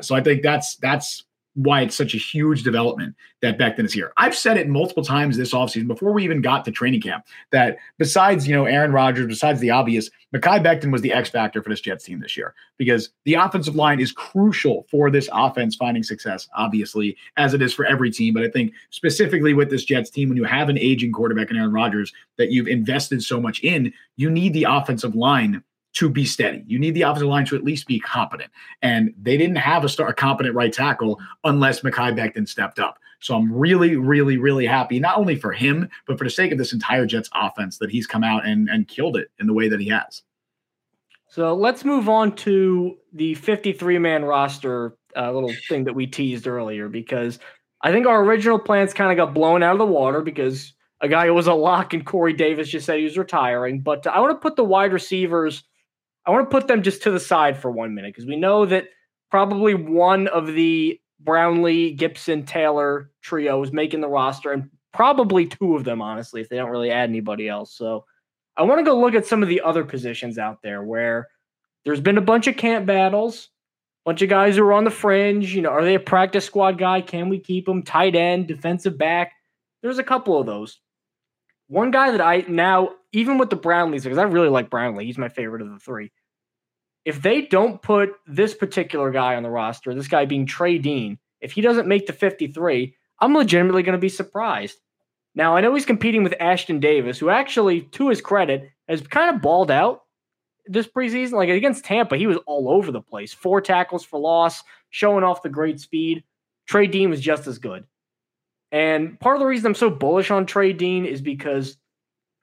So I think that's why it's such a huge development that Becton is here. I've said it multiple times this offseason before we even got to training camp that besides, Aaron Rodgers, besides the obvious, Mekhi Becton was the X factor for this Jets team this year because the offensive line is crucial for this offense finding success, obviously, as it is for every team. But I think specifically with this Jets team, when you have an aging quarterback in Aaron Rodgers that you've invested so much in, you need the offensive line to be steady. You need the offensive line to at least be competent. And they didn't have a competent right tackle unless Mekhi Becton stepped up. So I'm really, really, really happy, not only for him, but for the sake of this entire Jets offense that he's come out and killed it in the way that he has. So let's move on to the 53-man roster, little thing that we teased earlier, because I think our original plans kind of got blown out of the water because a guy who was a lock and Corey Davis just said he was retiring. But I want to put the wide receivers – I want to put them just to the side for 1 minute because we know that probably one of the Brownlee, Gibson, Taylor trio is making the roster and probably two of them, honestly, if they don't really add anybody else. So I want to go look at some of the other positions out there where there's been a bunch of camp battles, a bunch of guys who are on the fringe. Are they a practice squad guy? Can we keep them? Tight end, defensive back. There's a couple of those. One guy that I now, even with the Brownlees, because I really like Brownlee, he's my favorite of the three. If they don't put this particular guy on the roster, this guy being Trey Dean, if he doesn't make the 53, I'm legitimately going to be surprised. Now, I know he's competing with Ashtyn Davis, who actually, to his credit, has kind of balled out this preseason. Like against Tampa, he was all over the place. 4 tackles for loss, showing off the great speed. Trey Dean was just as good. And part of the reason I'm so bullish on Trey Dean is because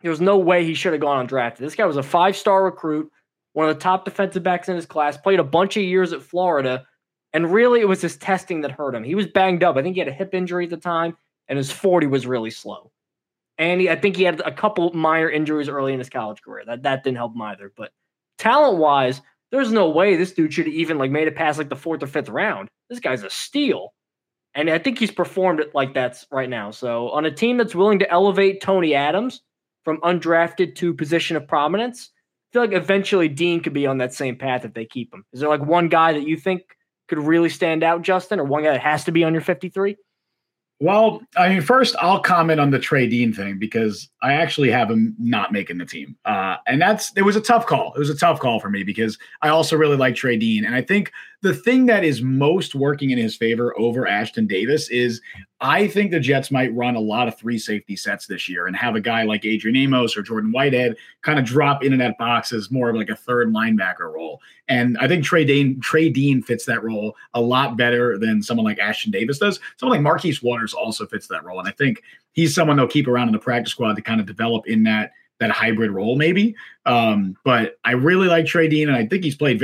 there's no way he should have gone undrafted. This guy was a 5-star recruit, one of the top defensive backs in his class, played a bunch of years at Florida, and really it was his testing that hurt him. He was banged up. I think he had a hip injury at the time, and his 40 was really slow. And I think he had a couple minor injuries early in his college career. That didn't help him either. But talent-wise, there's no way this dude should have even made it past the 4th or 5th round. This guy's a steal. And I think he's performed it like that's right now. So on a team that's willing to elevate Tony Adams from undrafted to position of prominence, I feel like eventually Dean could be on that same path if they keep him. Is there one guy that you think could really stand out, Justin, or one guy that has to be on your 53? Well, first I'll comment on the Trey Dean thing because I actually have him not making the team. And it was a tough call. It was a tough call for me because I also really like Trey Dean. And I think the thing that is most working in his favor over Ashtyn Davis is I think the Jets might run a lot of 3 safety sets this year and have a guy like Adrian Amos or Jordan Whitehead kind of drop in and out boxes more of a third linebacker role. And I think Trey Dean fits that role a lot better than someone like Ashtyn Davis does. Someone like Marquise Waters also fits that role. And I think he's someone they'll keep around in the practice squad to kind of develop in that hybrid role maybe. But I really like Trey Dean, and I think he's played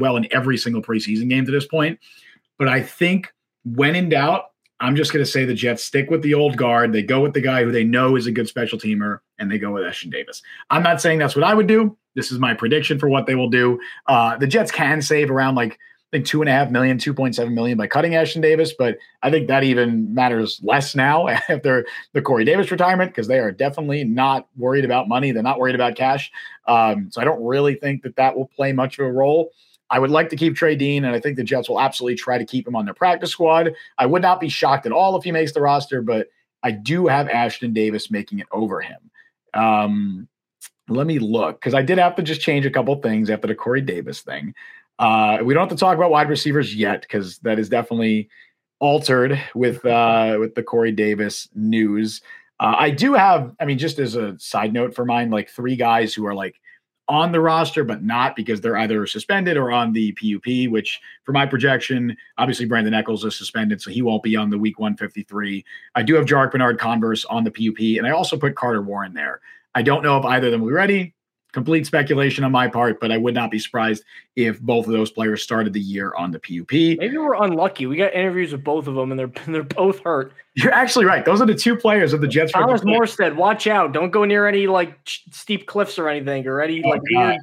well in every single preseason game to this point. But I think when in doubt, I'm just going to say the Jets stick with the old guard. They go with the guy who they know is a good special teamer, and they go with Ashtyn Davis. I'm not saying that's what I would do. This is my prediction for what they will do. The Jets can save around I think $2.7 million by cutting Ashtyn Davis, but I think that even matters less now after the Corey Davis retirement because they are definitely not worried about money. They're not worried about cash. So I don't really think that will play much of a role. I would like to keep Trey Dean, and I think the Jets will absolutely try to keep him on their practice squad. I would not be shocked at all if he makes the roster, but I do have Ashtyn Davis making it over him. Let me look, because I did have to just change a couple things after the Corey Davis thing. We don't have to talk about wide receivers yet because that is definitely altered with the Corey Davis news. I do have, just as a side note for mine, 3 guys who are on the roster, but not because they're either suspended or on the PUP, which for my projection, obviously Brandon Echols is suspended, so he won't be on the week 153. I do have Jarek Bernard-Converse on the PUP, and I also put Carter Warren there. I don't know if either of them will be ready. Complete speculation on my part, but I would not be surprised if both of those players started the year on the PUP. Maybe we're unlucky. We got interviews with both of them, and they're both hurt. You're actually right. Those are the two players of the Jets. Thomas Morstead, watch out. Don't go near any like steep cliffs or anything, or any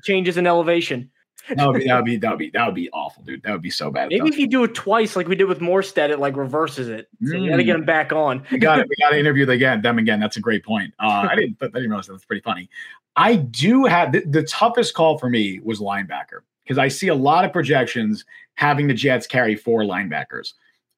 changes in elevation. That would be awful, dude. That would be so bad. Maybe if you do it twice, like we did with Morstead, it like reverses it. So you got to get him back on. We got to interview them again. That's a great point. I didn't realize that. That's pretty funny. I do have the toughest call for me was linebacker, because I see a lot of projections having the Jets carry four linebackers.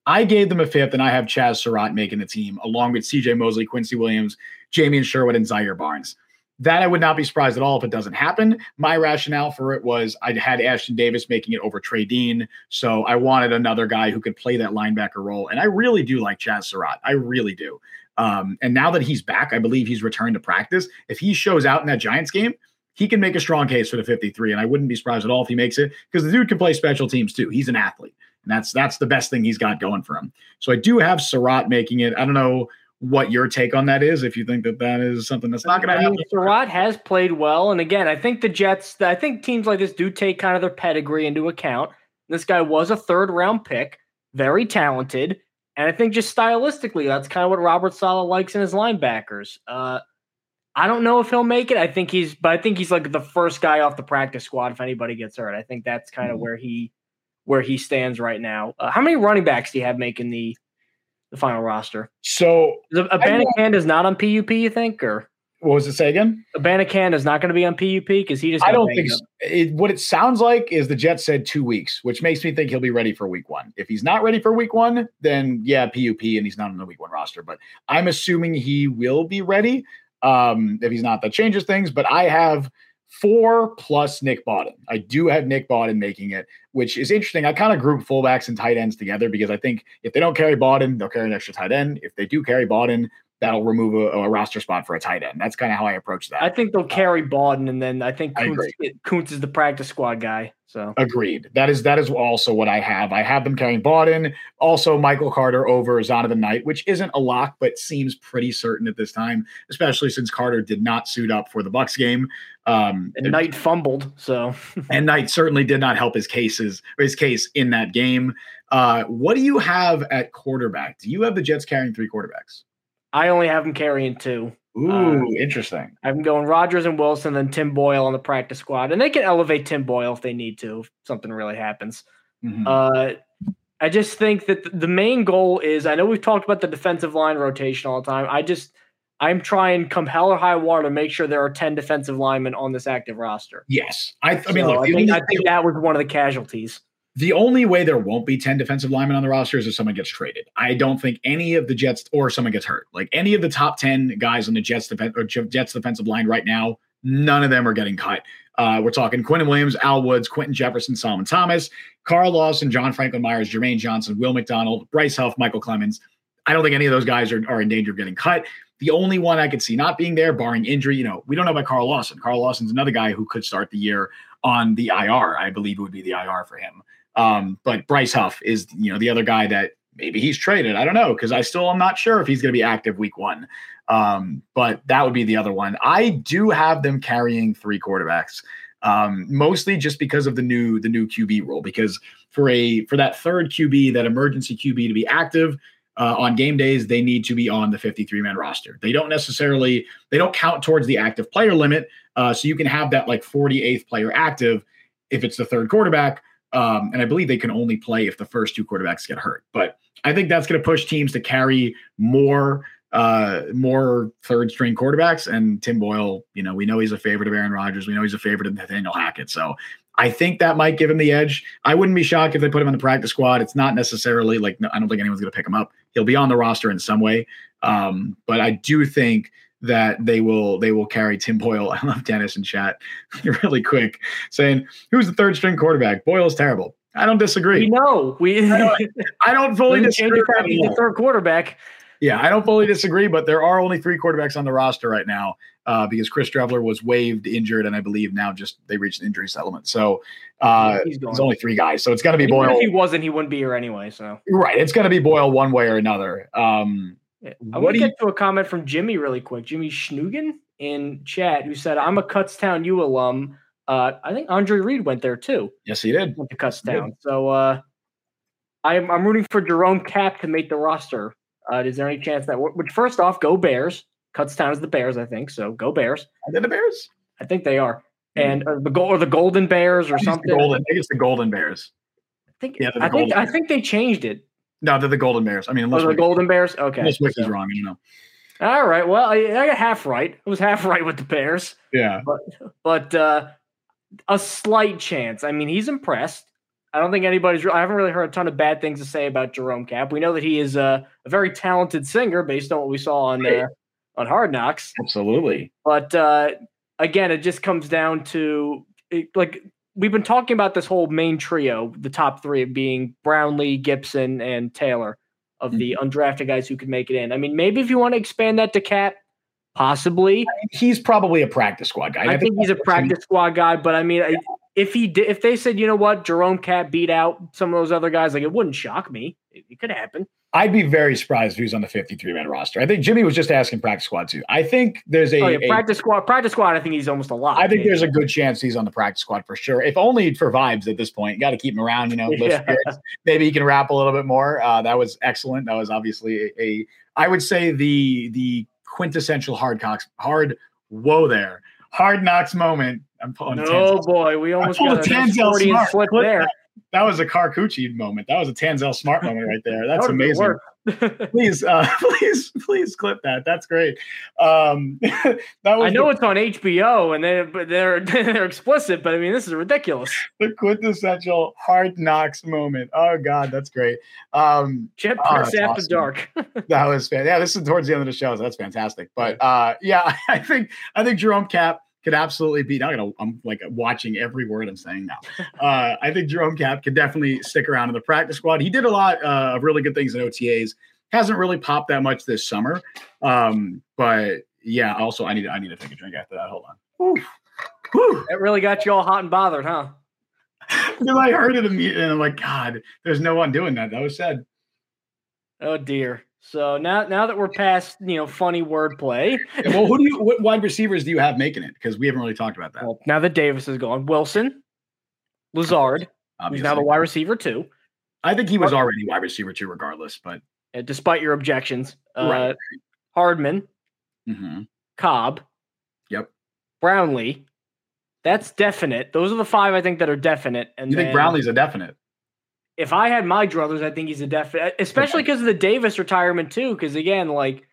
I gave them a fifth, and I have Chaz Surratt making the team along with C.J. Mosley, Quincy Williams, Jamien Sherwood, and Zaire Barnes. That I would not be surprised at all if it doesn't happen. My rationale for it was I had Ashtyn Davis making it over Trey Dean, so I wanted another guy who could play that linebacker role, and I really do like Chaz Surratt. I really do. And now that he's back, I believe he's returned to practice. If he shows out in that Giants game, he can make a strong case for the 53, and I wouldn't be surprised at all if he makes it, because the dude can play special teams too. He's an athlete, and that's the best thing he's got going for him. So I do have Surratt making it. I don't know what your take on that is, if you think that is something that's not going to happen. Surratt has played well. And again, I think the Jets, I think teams like this do take kind of their pedigree into account. This guy was a third-round pick, very talented. And I think just stylistically, that's kind of what Robert Saleh likes in his linebackers. I don't know if he'll make it. I think he's like the first guy off the practice squad if anybody gets hurt. I think that's kind of where he stands right now. How many running backs do you have making the final roster? So Abanikand is not on PUP, you think, or what was it? Say again. Abanikand is not going to be on PUP because he just. I don't think so. What it sounds like is the Jets said 2 weeks, which makes me think he'll be ready for week one. If he's not ready for week one, then yeah, PUP, and he's not on the week one roster. But I'm assuming he will be ready. If he's not, that changes things. But I have 4 plus Nick Bodden. I do have Nick Bodden making it, which is interesting. I kind of group fullbacks and tight ends together because I think if they don't carry Bodden, they'll carry an extra tight end. If they do carry Bodden, that'll remove a roster spot for a tight end. That's kind of how I approach that. I think they'll carry Bodden, and then I think Kuntz is the practice squad guy. So agreed. That is also what I have. I have them carrying Bodden. Also, Michael Carter over Zonovan Knight, which isn't a lock, but seems pretty certain at this time, especially since Carter did not suit up for the Bucs game. And Knight fumbled, so and Knight certainly did not help his case in that game. What do you have at quarterback? Do you have the Jets carrying 3 quarterbacks? I only have him carrying 2. Ooh, interesting. I'm going Rodgers and Wilson, then Tim Boyle on the practice squad. And they can elevate Tim Boyle if they need to, if something really happens. Mm-hmm. I just think that the main goal is, I know we've talked about the defensive line rotation all the time. I'm trying come hell or high water to make sure there are 10 defensive linemen on this active roster. Yes. I think that was one of the casualties. The only way there won't be 10 defensive linemen on the roster is if someone gets traded. I don't think any of the Jets or someone gets hurt. Like any of the top 10 guys on the Jets defensive line right now, none of them are getting cut. We're talking Quinnen Williams, Al Woods, Quentin Jefferson, Solomon Thomas, Carl Lawson, John Franklin Myers, Jermaine Johnson, Will McDonald, Bryce Huff, Michael Clemens. I don't think any of those guys are in danger of getting cut. The only one I could see not being there, barring injury, we don't know about Carl Lawson. Carl Lawson's another guy who could start the year on the IR. I believe it would be the IR for him. But Bryce Huff is, the other guy that maybe he's traded. I don't know, because I'm not sure if he's going to be active week one. But that would be the other one. I do have them carrying 3 quarterbacks, mostly just because of the new QB rule. Because for that third QB, that emergency QB to be active on game days, they need to be on the 53-man roster. They don't count towards the active player limit. So you can have that like 48th player active if it's the third quarterback. And I believe they can only play if the first 2 quarterbacks get hurt. But I think that's going to push teams to carry more third-string quarterbacks. And Tim Boyle, we know he's a favorite of Aaron Rodgers. We know he's a favorite of Nathaniel Hackett. So I think that might give him the edge. I wouldn't be shocked if they put him on the practice squad. It's not necessarily like I don't think anyone's going to pick him up. He'll be on the roster in some way. But I do think that they will carry Tim Boyle. I love Dennis in chat really quick saying, who's the third string quarterback? Boyle's terrible. I don't disagree. I don't fully disagree. The third quarterback. yeah, I don't fully disagree, but there are only three quarterbacks on the roster right now because Chris Traveler was waived, injured, and I believe now just they reached an injury settlement. So there's only three guys. So it's going to be Boyle. If he wasn't, he wouldn't be here anyway. So right, it's going to be Boyle one way or another. I want to get to a comment from Jimmy really quick. Jimmy Schnugen in chat who said, "I'm a Kutztown U alum." I think Andre Reed went there too. Yes, he did. Went to Kutztown. So I'm rooting for Jerome Kapp to make the roster. Is there any chance that? Which first off, go Bears. Kutztown is the Bears, I think. So go Bears. Are they the Bears? I think they are. And the Golden Bears or something. I think it's the Golden Bears. I think they changed it. No, they're the Golden Bears. I mean, unless the Golden Bears. Okay, unless Wiki's wrong, you know. All right. Well, I got half right. I was half right with the Bears. Yeah, but a slight chance. I mean, he's impressed. I don't think anybody's. I haven't really heard a ton of bad things to say about Jerome Kapp. We know that he is a very talented singer, based on what we saw on Hard Knocks. Absolutely. But again, it just comes down to like. We've been talking about this whole main trio, the top three being Brownlee, Gibson, and Taylor of the undrafted guys who could make it in. I mean, maybe if you want to expand that to Cat, possibly. I mean, he's probably a practice squad guy. I think he's a practice squad guy, but I mean, yeah. If they said, you know what, Jerome Kapp beat out some of those other guys, like it wouldn't shock me. It could happen. I'd be very surprised if he was on the 53-man roster. I think Jimmy was just asking practice squad too. I think there's a practice squad. Practice squad. I think he's almost a lot. I think there's a good chance he's on the practice squad for sure. If only for vibes at this point, you got to keep him around. You know, maybe he can rap a little bit more. That was excellent. That was obviously I would say the quintessential Hard Knocks moment. I'm pulling. Oh boy, we almost got a Tanzel Smart there. That was a Carcucci moment. That was a Tanzel Smart moment right there. That's amazing. Please clip that. That's great. I know it's on HBO and they're explicit, but I mean this is ridiculous. The quintessential Hard Knocks moment. Oh God, that's great. Chip Press After Dark. That was fantastic. Yeah, this is towards the end of the show, so that's fantastic. But yeah, I think Jerome Kapp could absolutely be. I'm like watching every word I'm saying now. I think Jerome Kapp could definitely stick around in the practice squad. He did a lot of really good things in OTAs. Hasn't really popped that much this summer, but yeah. Also, I need to take a drink after that. Hold on. Whew. That really got you all hot and bothered, huh? Because I heard it immediately, and I'm like, God, there's no one doing that. That was sad. Oh dear. So now that we're past, you know, funny wordplay. Yeah, well, what wide receivers do you have making it? Because we haven't really talked about that. Well, now that Davis is gone, Wilson, Lazard, obviously. He's now the wide receiver too. I think he was already wide receiver too, regardless. But despite your objections, right. Hardman, Cobb, yep, Brownlee. That's definite. Those are the five I think that are definite. And you think Brownlee's a definite? If I had my druthers, I think he's a definite, especially because of the Davis retirement too. Because again, like,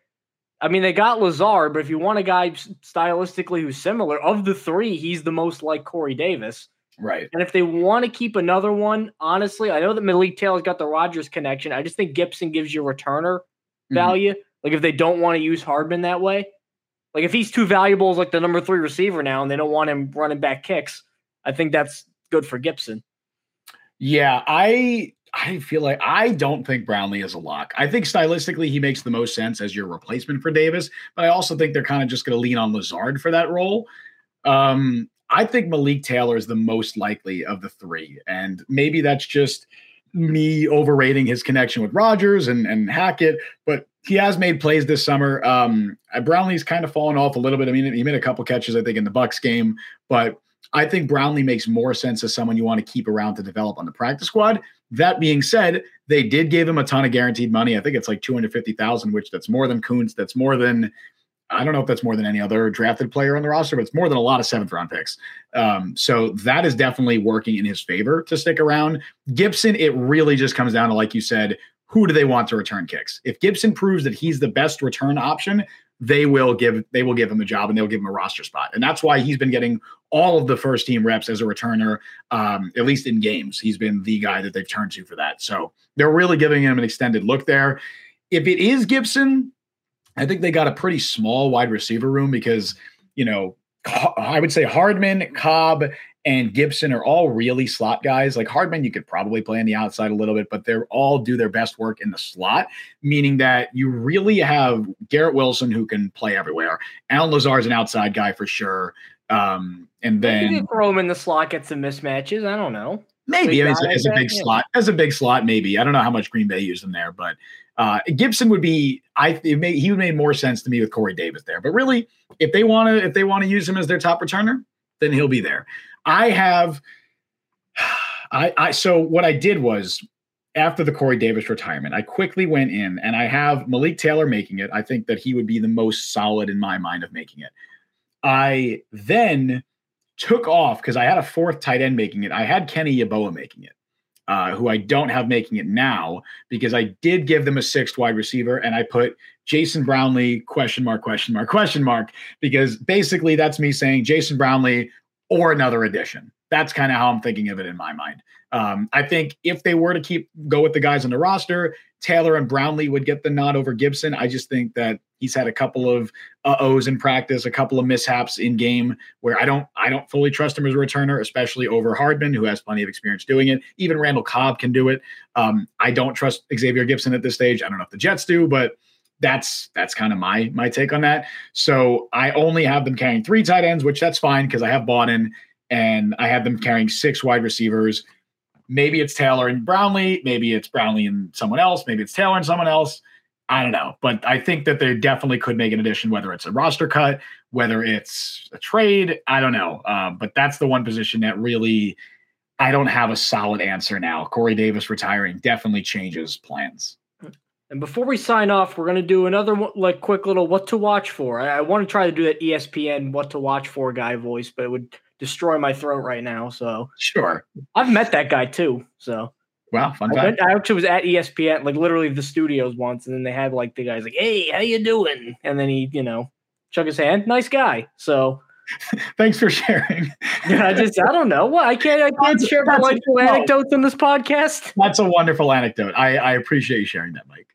I mean, they got Lazard, but if you want a guy stylistically who's similar of the three, he's the most like Corey Davis, right? And if they want to keep another one, honestly, I know that Malik Taylor's got the Rodgers connection. I just think Gibson gives you returner value. Like, if they don't want to use Hardman that way, like if he's too valuable as like the number three receiver now, and they don't want him running back kicks, I think that's good for Gibson. Yeah, I feel like I don't think Brownlee is a lock. I think stylistically he makes the most sense as your replacement for Davis, but I also think they're kind of just going to lean on Lazard for that role. I think Malik Taylor is the most likely of the three, and maybe that's just me overrating his connection with Rodgers and Hackett, but he has made plays this summer. Brownlee's kind of fallen off a little bit. I mean, he made a couple catches, I think, in the Bucs game, but I think Brownlee makes more sense as someone you want to keep around to develop on the practice squad. That being said, they did give him a ton of guaranteed money. I think it's like $250,000, which that's more than Kuntz. That's more than, I don't know if that's more than any other drafted player on the roster, but it's more than a lot of 7th-round picks. So that is definitely working in his favor to stick around. Gibson, it really just comes down to, like you said, who do they want to return kicks? If Gibson proves that he's the best return option, they will give him a job and they'll give him a roster spot. And that's why he's been getting all of the first team reps as a returner, at least in games. He's been the guy that they've turned to for that. So they're really giving him an extended look there. If it is Gibson, I think they got a pretty small wide receiver room because, you know, I would say Hardman, Cobb, and Gibson are all really slot guys. Like Hardman, you could probably play on the outside a little bit, but they're all do their best work in the slot, meaning that you really have Garrett Wilson who can play everywhere. Alan Lazard is an outside guy for sure. And then you throw him in the slot, get some mismatches. I don't know. Maybe as a big slot, maybe. I don't know how much Green Bay used him there, but Gibson would be. He would make more sense to me with Corey Davis there. But really, if they want to use him as their top returner, then he'll be there. So what I did was after the Corey Davis retirement, I quickly went in and I have Malik Taylor making it. I think that he would be the most solid in my mind of making it. I then took off because I had a fourth tight end making it. I had Kenny Yeboah making it, who I don't have making it now because I did give them a sixth wide receiver and I put Jason Brownlee ? Because basically that's me saying Jason Brownlee or another addition. That's kind of how I'm thinking of it in my mind. I think if they were to go with the guys on the roster, Taylor and Brownlee would get the nod over Gibson. I just think that he's had a couple of uh-ohs in practice, a couple of mishaps in game where I don't fully trust him as a returner, especially over Hardman, who has plenty of experience doing it. Even Randall Cobb can do it. I don't trust Xavier Gibson at this stage. I don't know if the Jets do, but that's kind of my take on that. So I only have them carrying three tight ends, which that's fine because I have bought in. And I have them carrying six wide receivers. Maybe it's Taylor and Brownlee. Maybe it's Brownlee and someone else. Maybe it's Taylor and someone else. I don't know. But I think that they definitely could make an addition, whether it's a roster cut, whether it's a trade. I don't know. But that's the one position that really I don't have a solid answer now. Corey Davis retiring definitely changes plans. And before we sign off, we're going to do another like quick little what to watch for. I want to try to do that ESPN what to watch for guy voice, but it would – destroy my throat right now. So sure, I've met that guy too. So wow, fun time. I actually was at ESPN, like literally the studios once, and then they had like the guy's like, "Hey, how you doing?" And then he, shook his hand. Nice guy. So thanks for sharing. I don't know. What I can't share my wonderful anecdotes in this podcast. That's a wonderful anecdote. I appreciate you sharing that, Mike.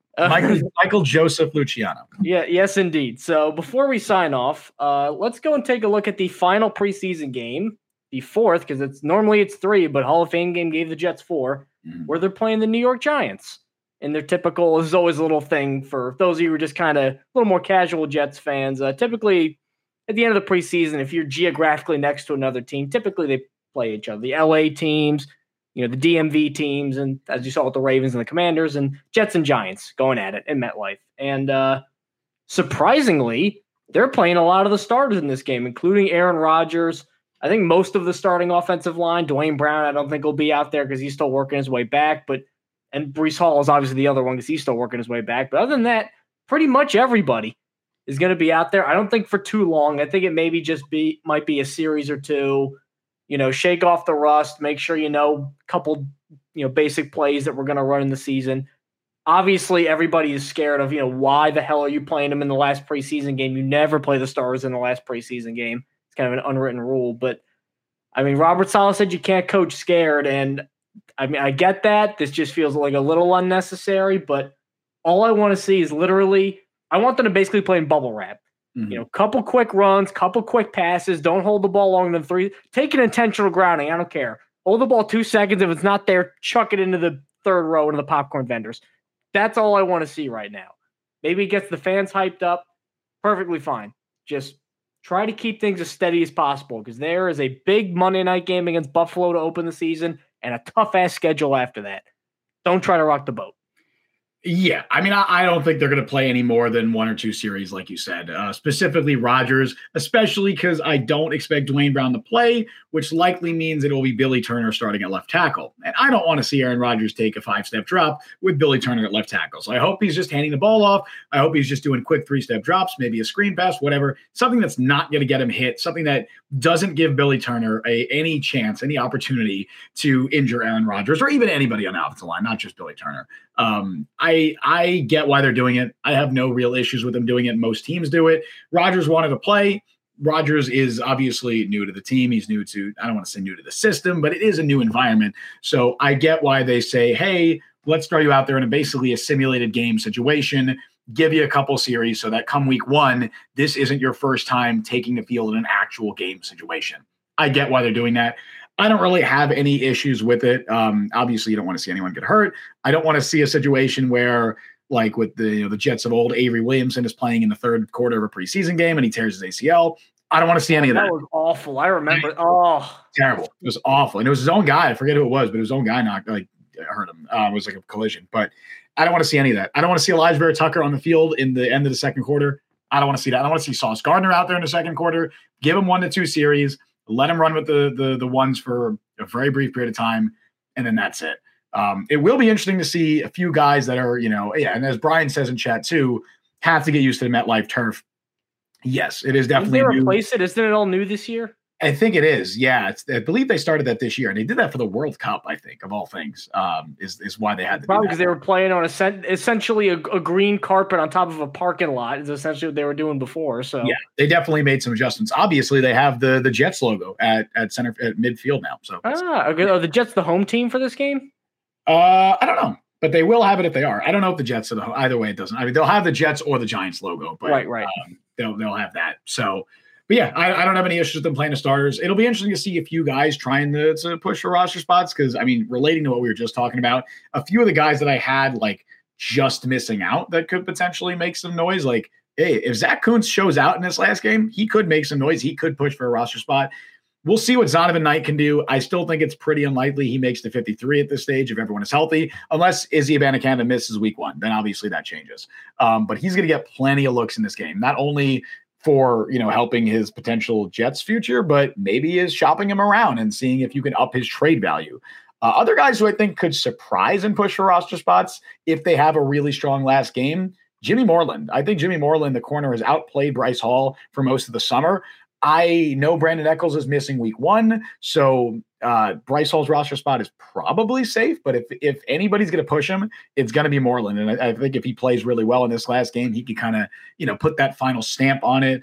Michael Joseph Luciano. Yeah, yes, indeed. So before we sign off, let's go and take a look at the final preseason game, the fourth, because it's normally 3, but Hall of Fame game gave the Jets 4, where they're playing the New York Giants. And their typical is always a little thing for those of you who are just kind of a little more casual Jets fans. Typically, at the end of the preseason, if you're geographically next to another team, typically they play each other. The LA teams, the DMV teams, and as you saw with the Ravens and the Commanders, and Jets and Giants going at it in MetLife. And surprisingly, they're playing a lot of the starters in this game, including Aaron Rodgers. I think most of the starting offensive line. Duane Brown, I don't think will be out there because he's still working his way back. And Breece Hall is obviously the other one because he's still working his way back. But other than that, pretty much everybody is going to be out there. I don't think for too long. I think it maybe might be a series or two. Shake off the rust, make sure a couple, basic plays that we're going to run in the season. Obviously, everybody is scared of, why the hell are you playing them in the last preseason game? You never play the starters in the last preseason game. It's kind of an unwritten rule. But, Robert Saleh said you can't coach scared. And, I get that. This just feels like a little unnecessary. But all I want to see is I want them to basically play in bubble wrap. Couple quick runs, couple quick passes. Don't hold the ball longer than 3. Take an intentional grounding. I don't care. Hold the ball 2 seconds. If it's not there, chuck it into the third row into the popcorn vendors. That's all I want to see right now. Maybe it gets the fans hyped up. Perfectly fine. Just try to keep things as steady as possible because there is a big Monday night game against Buffalo to open the season and a tough-ass schedule after that. Don't try to rock the boat. Yeah, I don't think they're going to play any more than 1 or 2 series, like you said, specifically Rodgers, especially because I don't expect Duane Brown to play, which likely means it will be Billy Turner starting at left tackle. And I don't want to see Aaron Rodgers take a 5-step drop with Billy Turner at left tackle. So I hope he's just handing the ball off. I hope he's just doing quick 3-step drops, maybe a screen pass, whatever, something that's not going to get him hit, something that doesn't give Billy Turner any chance, any opportunity to injure Aaron Rodgers or even anybody on the offensive line, not just Billy Turner. I get why they're doing it. I have no real issues with them doing it. Most teams do it. Rodgers wanted to play. Rodgers is obviously new to the team. He's new to, I don't want to say new to the system, but it is a new environment. So I get why they say, hey, let's throw you out there in basically a simulated game situation, give you a couple series so that come week 1, this isn't your first time taking the field in an actual game situation. I get why they're doing that. I don't really have any issues with it. Obviously, you don't want to see anyone get hurt. I don't want to see a situation where, like with the Jets of old, Avery Williamson is playing in the third quarter of a preseason game and he tears his ACL. I don't want to see any of that. That was awful. I remember. Oh, terrible. It was awful. And it was his own guy. I forget who it was, but his own guy knocked, like, hurt him. It was like a collision. But I don't want to see any of that. I don't want to see Elijah Vera Tucker on the field in the end of the second quarter. I don't want to see that. I don't want to see Sauce Gardner out there in the second quarter. Give him 1 to 2 series. Let him run with the ones for a very brief period of time, and then that's it. It will be interesting to see a few guys that are, and as Brian says in chat too, have to get used to the MetLife turf. Yes, it is definitely new. Did they replace it? Isn't it all new this year? I think it is. Yeah, I believe they started that this year, and they did that for the World Cup. I think, of all things, is why they had to. Probably because they were playing on essentially a green carpet on top of a parking lot. Is essentially what they were doing before. So yeah, they definitely made some adjustments. Obviously, they have the Jets logo at midfield now. So okay. Are the Jets the home team for this game? I don't know, but they will have it if they are. I don't know if the Jets are the home. Either way, it doesn't. I mean, they'll have the Jets or the Giants logo, but right. They'll have that. So. But yeah, I don't have any issues with them playing the starters. It'll be interesting to see a few guys trying to push for roster spots because, I mean, relating to what we were just talking about, a few of the guys that I had, like, just missing out that could potentially make some noise. Like, hey, if Zach Kuntz shows out in this last game, he could make some noise. He could push for a roster spot. We'll see what Zonovan Knight can do. I still think it's pretty unlikely he makes the 53 at this stage if everyone is healthy, unless Izzy Abanikanda misses week 1. Then obviously that changes. But he's going to get plenty of looks in this game, not only – for helping his potential Jets future, but maybe is shopping him around and seeing if you can up his trade value. Other guys who I think could surprise and push for roster spots if they have a really strong last game, Jimmy Moreland. I think Jimmy Moreland, the corner, has outplayed Breece Hall for most of the summer. I know Brandon Echols is missing week 1, so Breece Hall's roster spot is probably safe, but if anybody's going to push him, it's going to be Moreland. And I think if he plays really well in this last game, he could kind of, put that final stamp on it.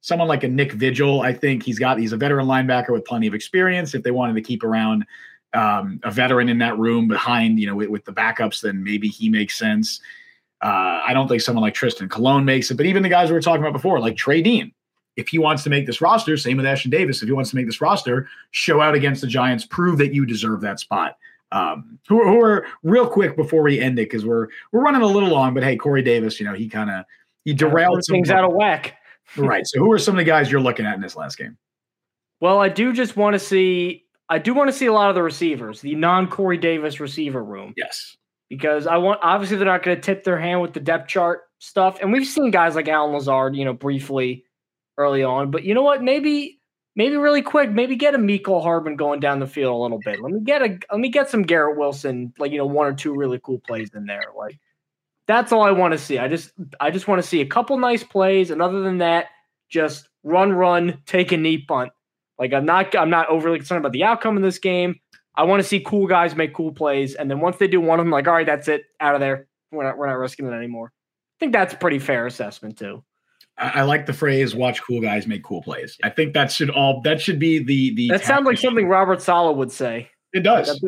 Someone like a Nick Vigil, I think he's a veteran linebacker with plenty of experience. If they wanted to keep around a veteran in that room behind, with the backups, then maybe he makes sense. I don't think someone like Tristan Colon makes it, but even the guys we were talking about before, like Trey Dean, if he wants to make this roster, same with Ashtyn Davis. If he wants to make this roster, show out against the Giants, prove that you deserve that spot. Who are real quick before we end it, because we're running a little long. But hey, Corey Davis, he kind of derailed some things out of whack. Right. So who are some of the guys you're looking at in this last game? Well, I do want to see a lot of the receivers, the non-Corey Davis receiver room. Yes. Because obviously they're not going to tip their hand with the depth chart stuff, and we've seen guys like Alan Lazard, briefly. Early on, but you know what? Maybe really quick. Maybe get a Mecole Hardman going down the field a little bit. Let me get some Garrett Wilson, 1 or 2 really cool plays in there. Like, that's all I want to see. I just want to see a couple nice plays, and other than that, just run, take a knee, punt. Like, I'm not overly concerned about the outcome of this game. I want to see cool guys make cool plays, and then once they do one of them, all right, that's it, out of there. We're not risking it anymore. I think that's a pretty fair assessment too. I like the phrase "watch cool guys make cool plays." I think that should be the that sounds like something Robert Saleh would say. It does.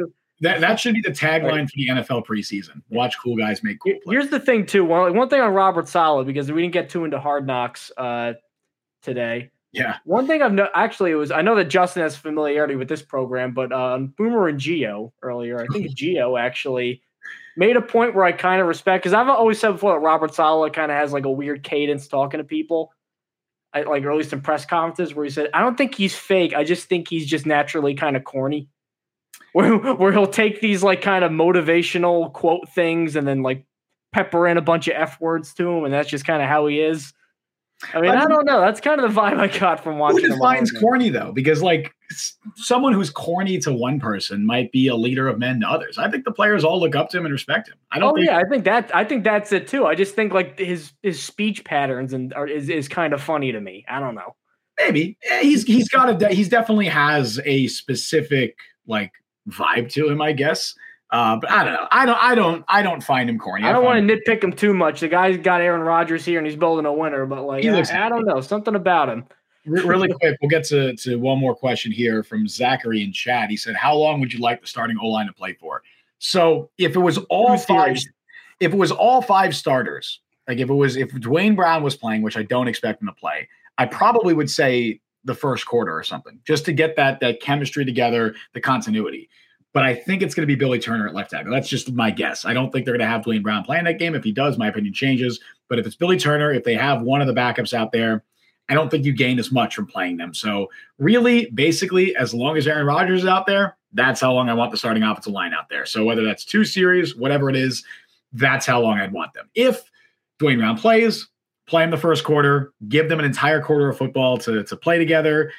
That should be the tagline for the NFL preseason. Watch cool guys make cool plays. Here's the thing too. One thing on Robert Saleh, because we didn't get too into Hard Knocks today. Yeah. One thing I've I know that Justin has familiarity with this program, but Boomer and Gio earlier, I think Gio actually made a point where I kind of respect, because I've always said before that Robert Saleh kind of has like a weird cadence talking to people, or at least in press conferences, where he said, I don't think he's fake. I just think he's just naturally kind of corny, where he'll take these like kind of motivational quote things and then like pepper in a bunch of F words to him. And that's just kind of how he is. I mean, I don't know. That's kind of the vibe I got from watching. Who defines corny though? Because like someone who's corny to one person might be a leader of men to others. I think the players all look up to him and respect him. I think that's it too. I just think like his speech patterns is kind of funny to me. I don't know. Maybe he's definitely has a specific like vibe to him, I guess. But I don't know. I don't find him corny. I don't want to nitpick him too much. The guy's got Aaron Rodgers here and he's building a winner, but like, I don't know, something about him. Really quick. We'll get to one more question here from Zachary in chat. He said, how long would you like the starting O-line to play for? So if it was all five starters, like if Duane Brown was playing, which I don't expect him to play, I probably would say the first quarter or something, just to get that chemistry together, the continuity. But I think it's going to be Billy Turner at left tackle. That's just my guess. I don't think they're going to have Duane Brown playing that game. If he does, my opinion changes. But if it's Billy Turner, if they have one of the backups out there, I don't think you gain as much from playing them. So really, basically, as long as Aaron Rodgers is out there, that's how long I want the starting offensive line out there. So whether that's two series, whatever it is, that's how long I'd want them. If Duane Brown plays, play him the first quarter, give them an entire quarter of football to play together,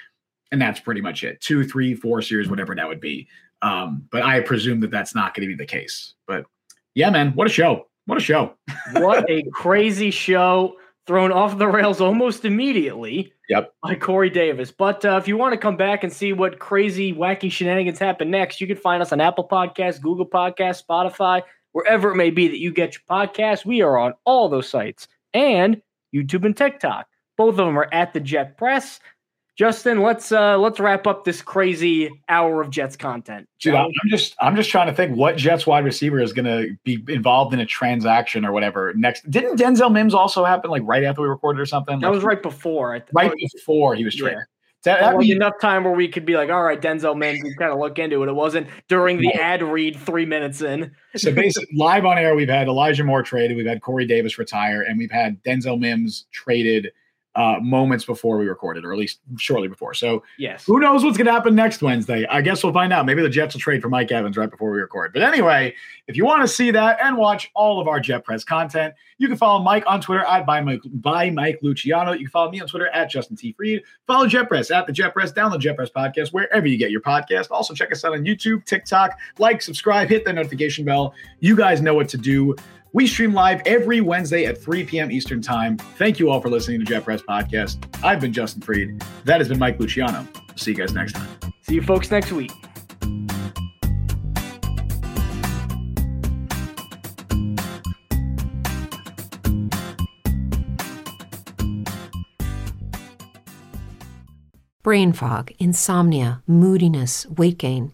and that's pretty much it. 2, 3, 4 series, whatever that would be. But I presume that that's not going to be the case. But yeah, man, what a show. What a show. What a crazy show, thrown off the rails almost immediately by Corey Davis. But if you want to come back and see what crazy, wacky shenanigans happen next, you can find us on Apple Podcasts, Google Podcasts, Spotify, wherever it may be that you get your podcasts. We are on all those sites and YouTube and TikTok. Both of them are at the Jet Press. Justin, let's wrap up this crazy hour of Jets content. Dude, I'm just trying to think what Jets wide receiver is going to be involved in a transaction or whatever next. Didn't Denzel Mims also happen like right after we recorded or something? That was right before. Right before he was traded. Yeah. That was enough time where we could be like, all right, Denzel Mims, we kind of look into it. It wasn't during the ad read 3 minutes in. So basically, live on air, we've had Elijah Moore traded, we've had Corey Davis retire, and we've had Denzel Mims traded moments before we recorded, or at least shortly before. So yes, who knows what's going to happen next Wednesday? I guess we'll find out. Maybe the Jets will trade for Mike Evans right before we record. But anyway, if you want to see that and watch all of our Jet Press content, you can follow Mike on Twitter at @MikeLuciano. You can follow me on Twitter at Justin T. Freed. Follow Jet Press at the Jet Press. Download Jet Press Podcast wherever you get your podcast. Also check us out on YouTube, TikTok. Like, subscribe, hit that notification bell. You guys know what to do. We stream live every Wednesday at 3 p.m. Eastern Time. Thank you all for listening to Jet Press Podcast. I've been Justin Freed. That has been Mike Luciano. See you guys next time. See you folks next week. Brain fog, insomnia, moodiness, weight gain.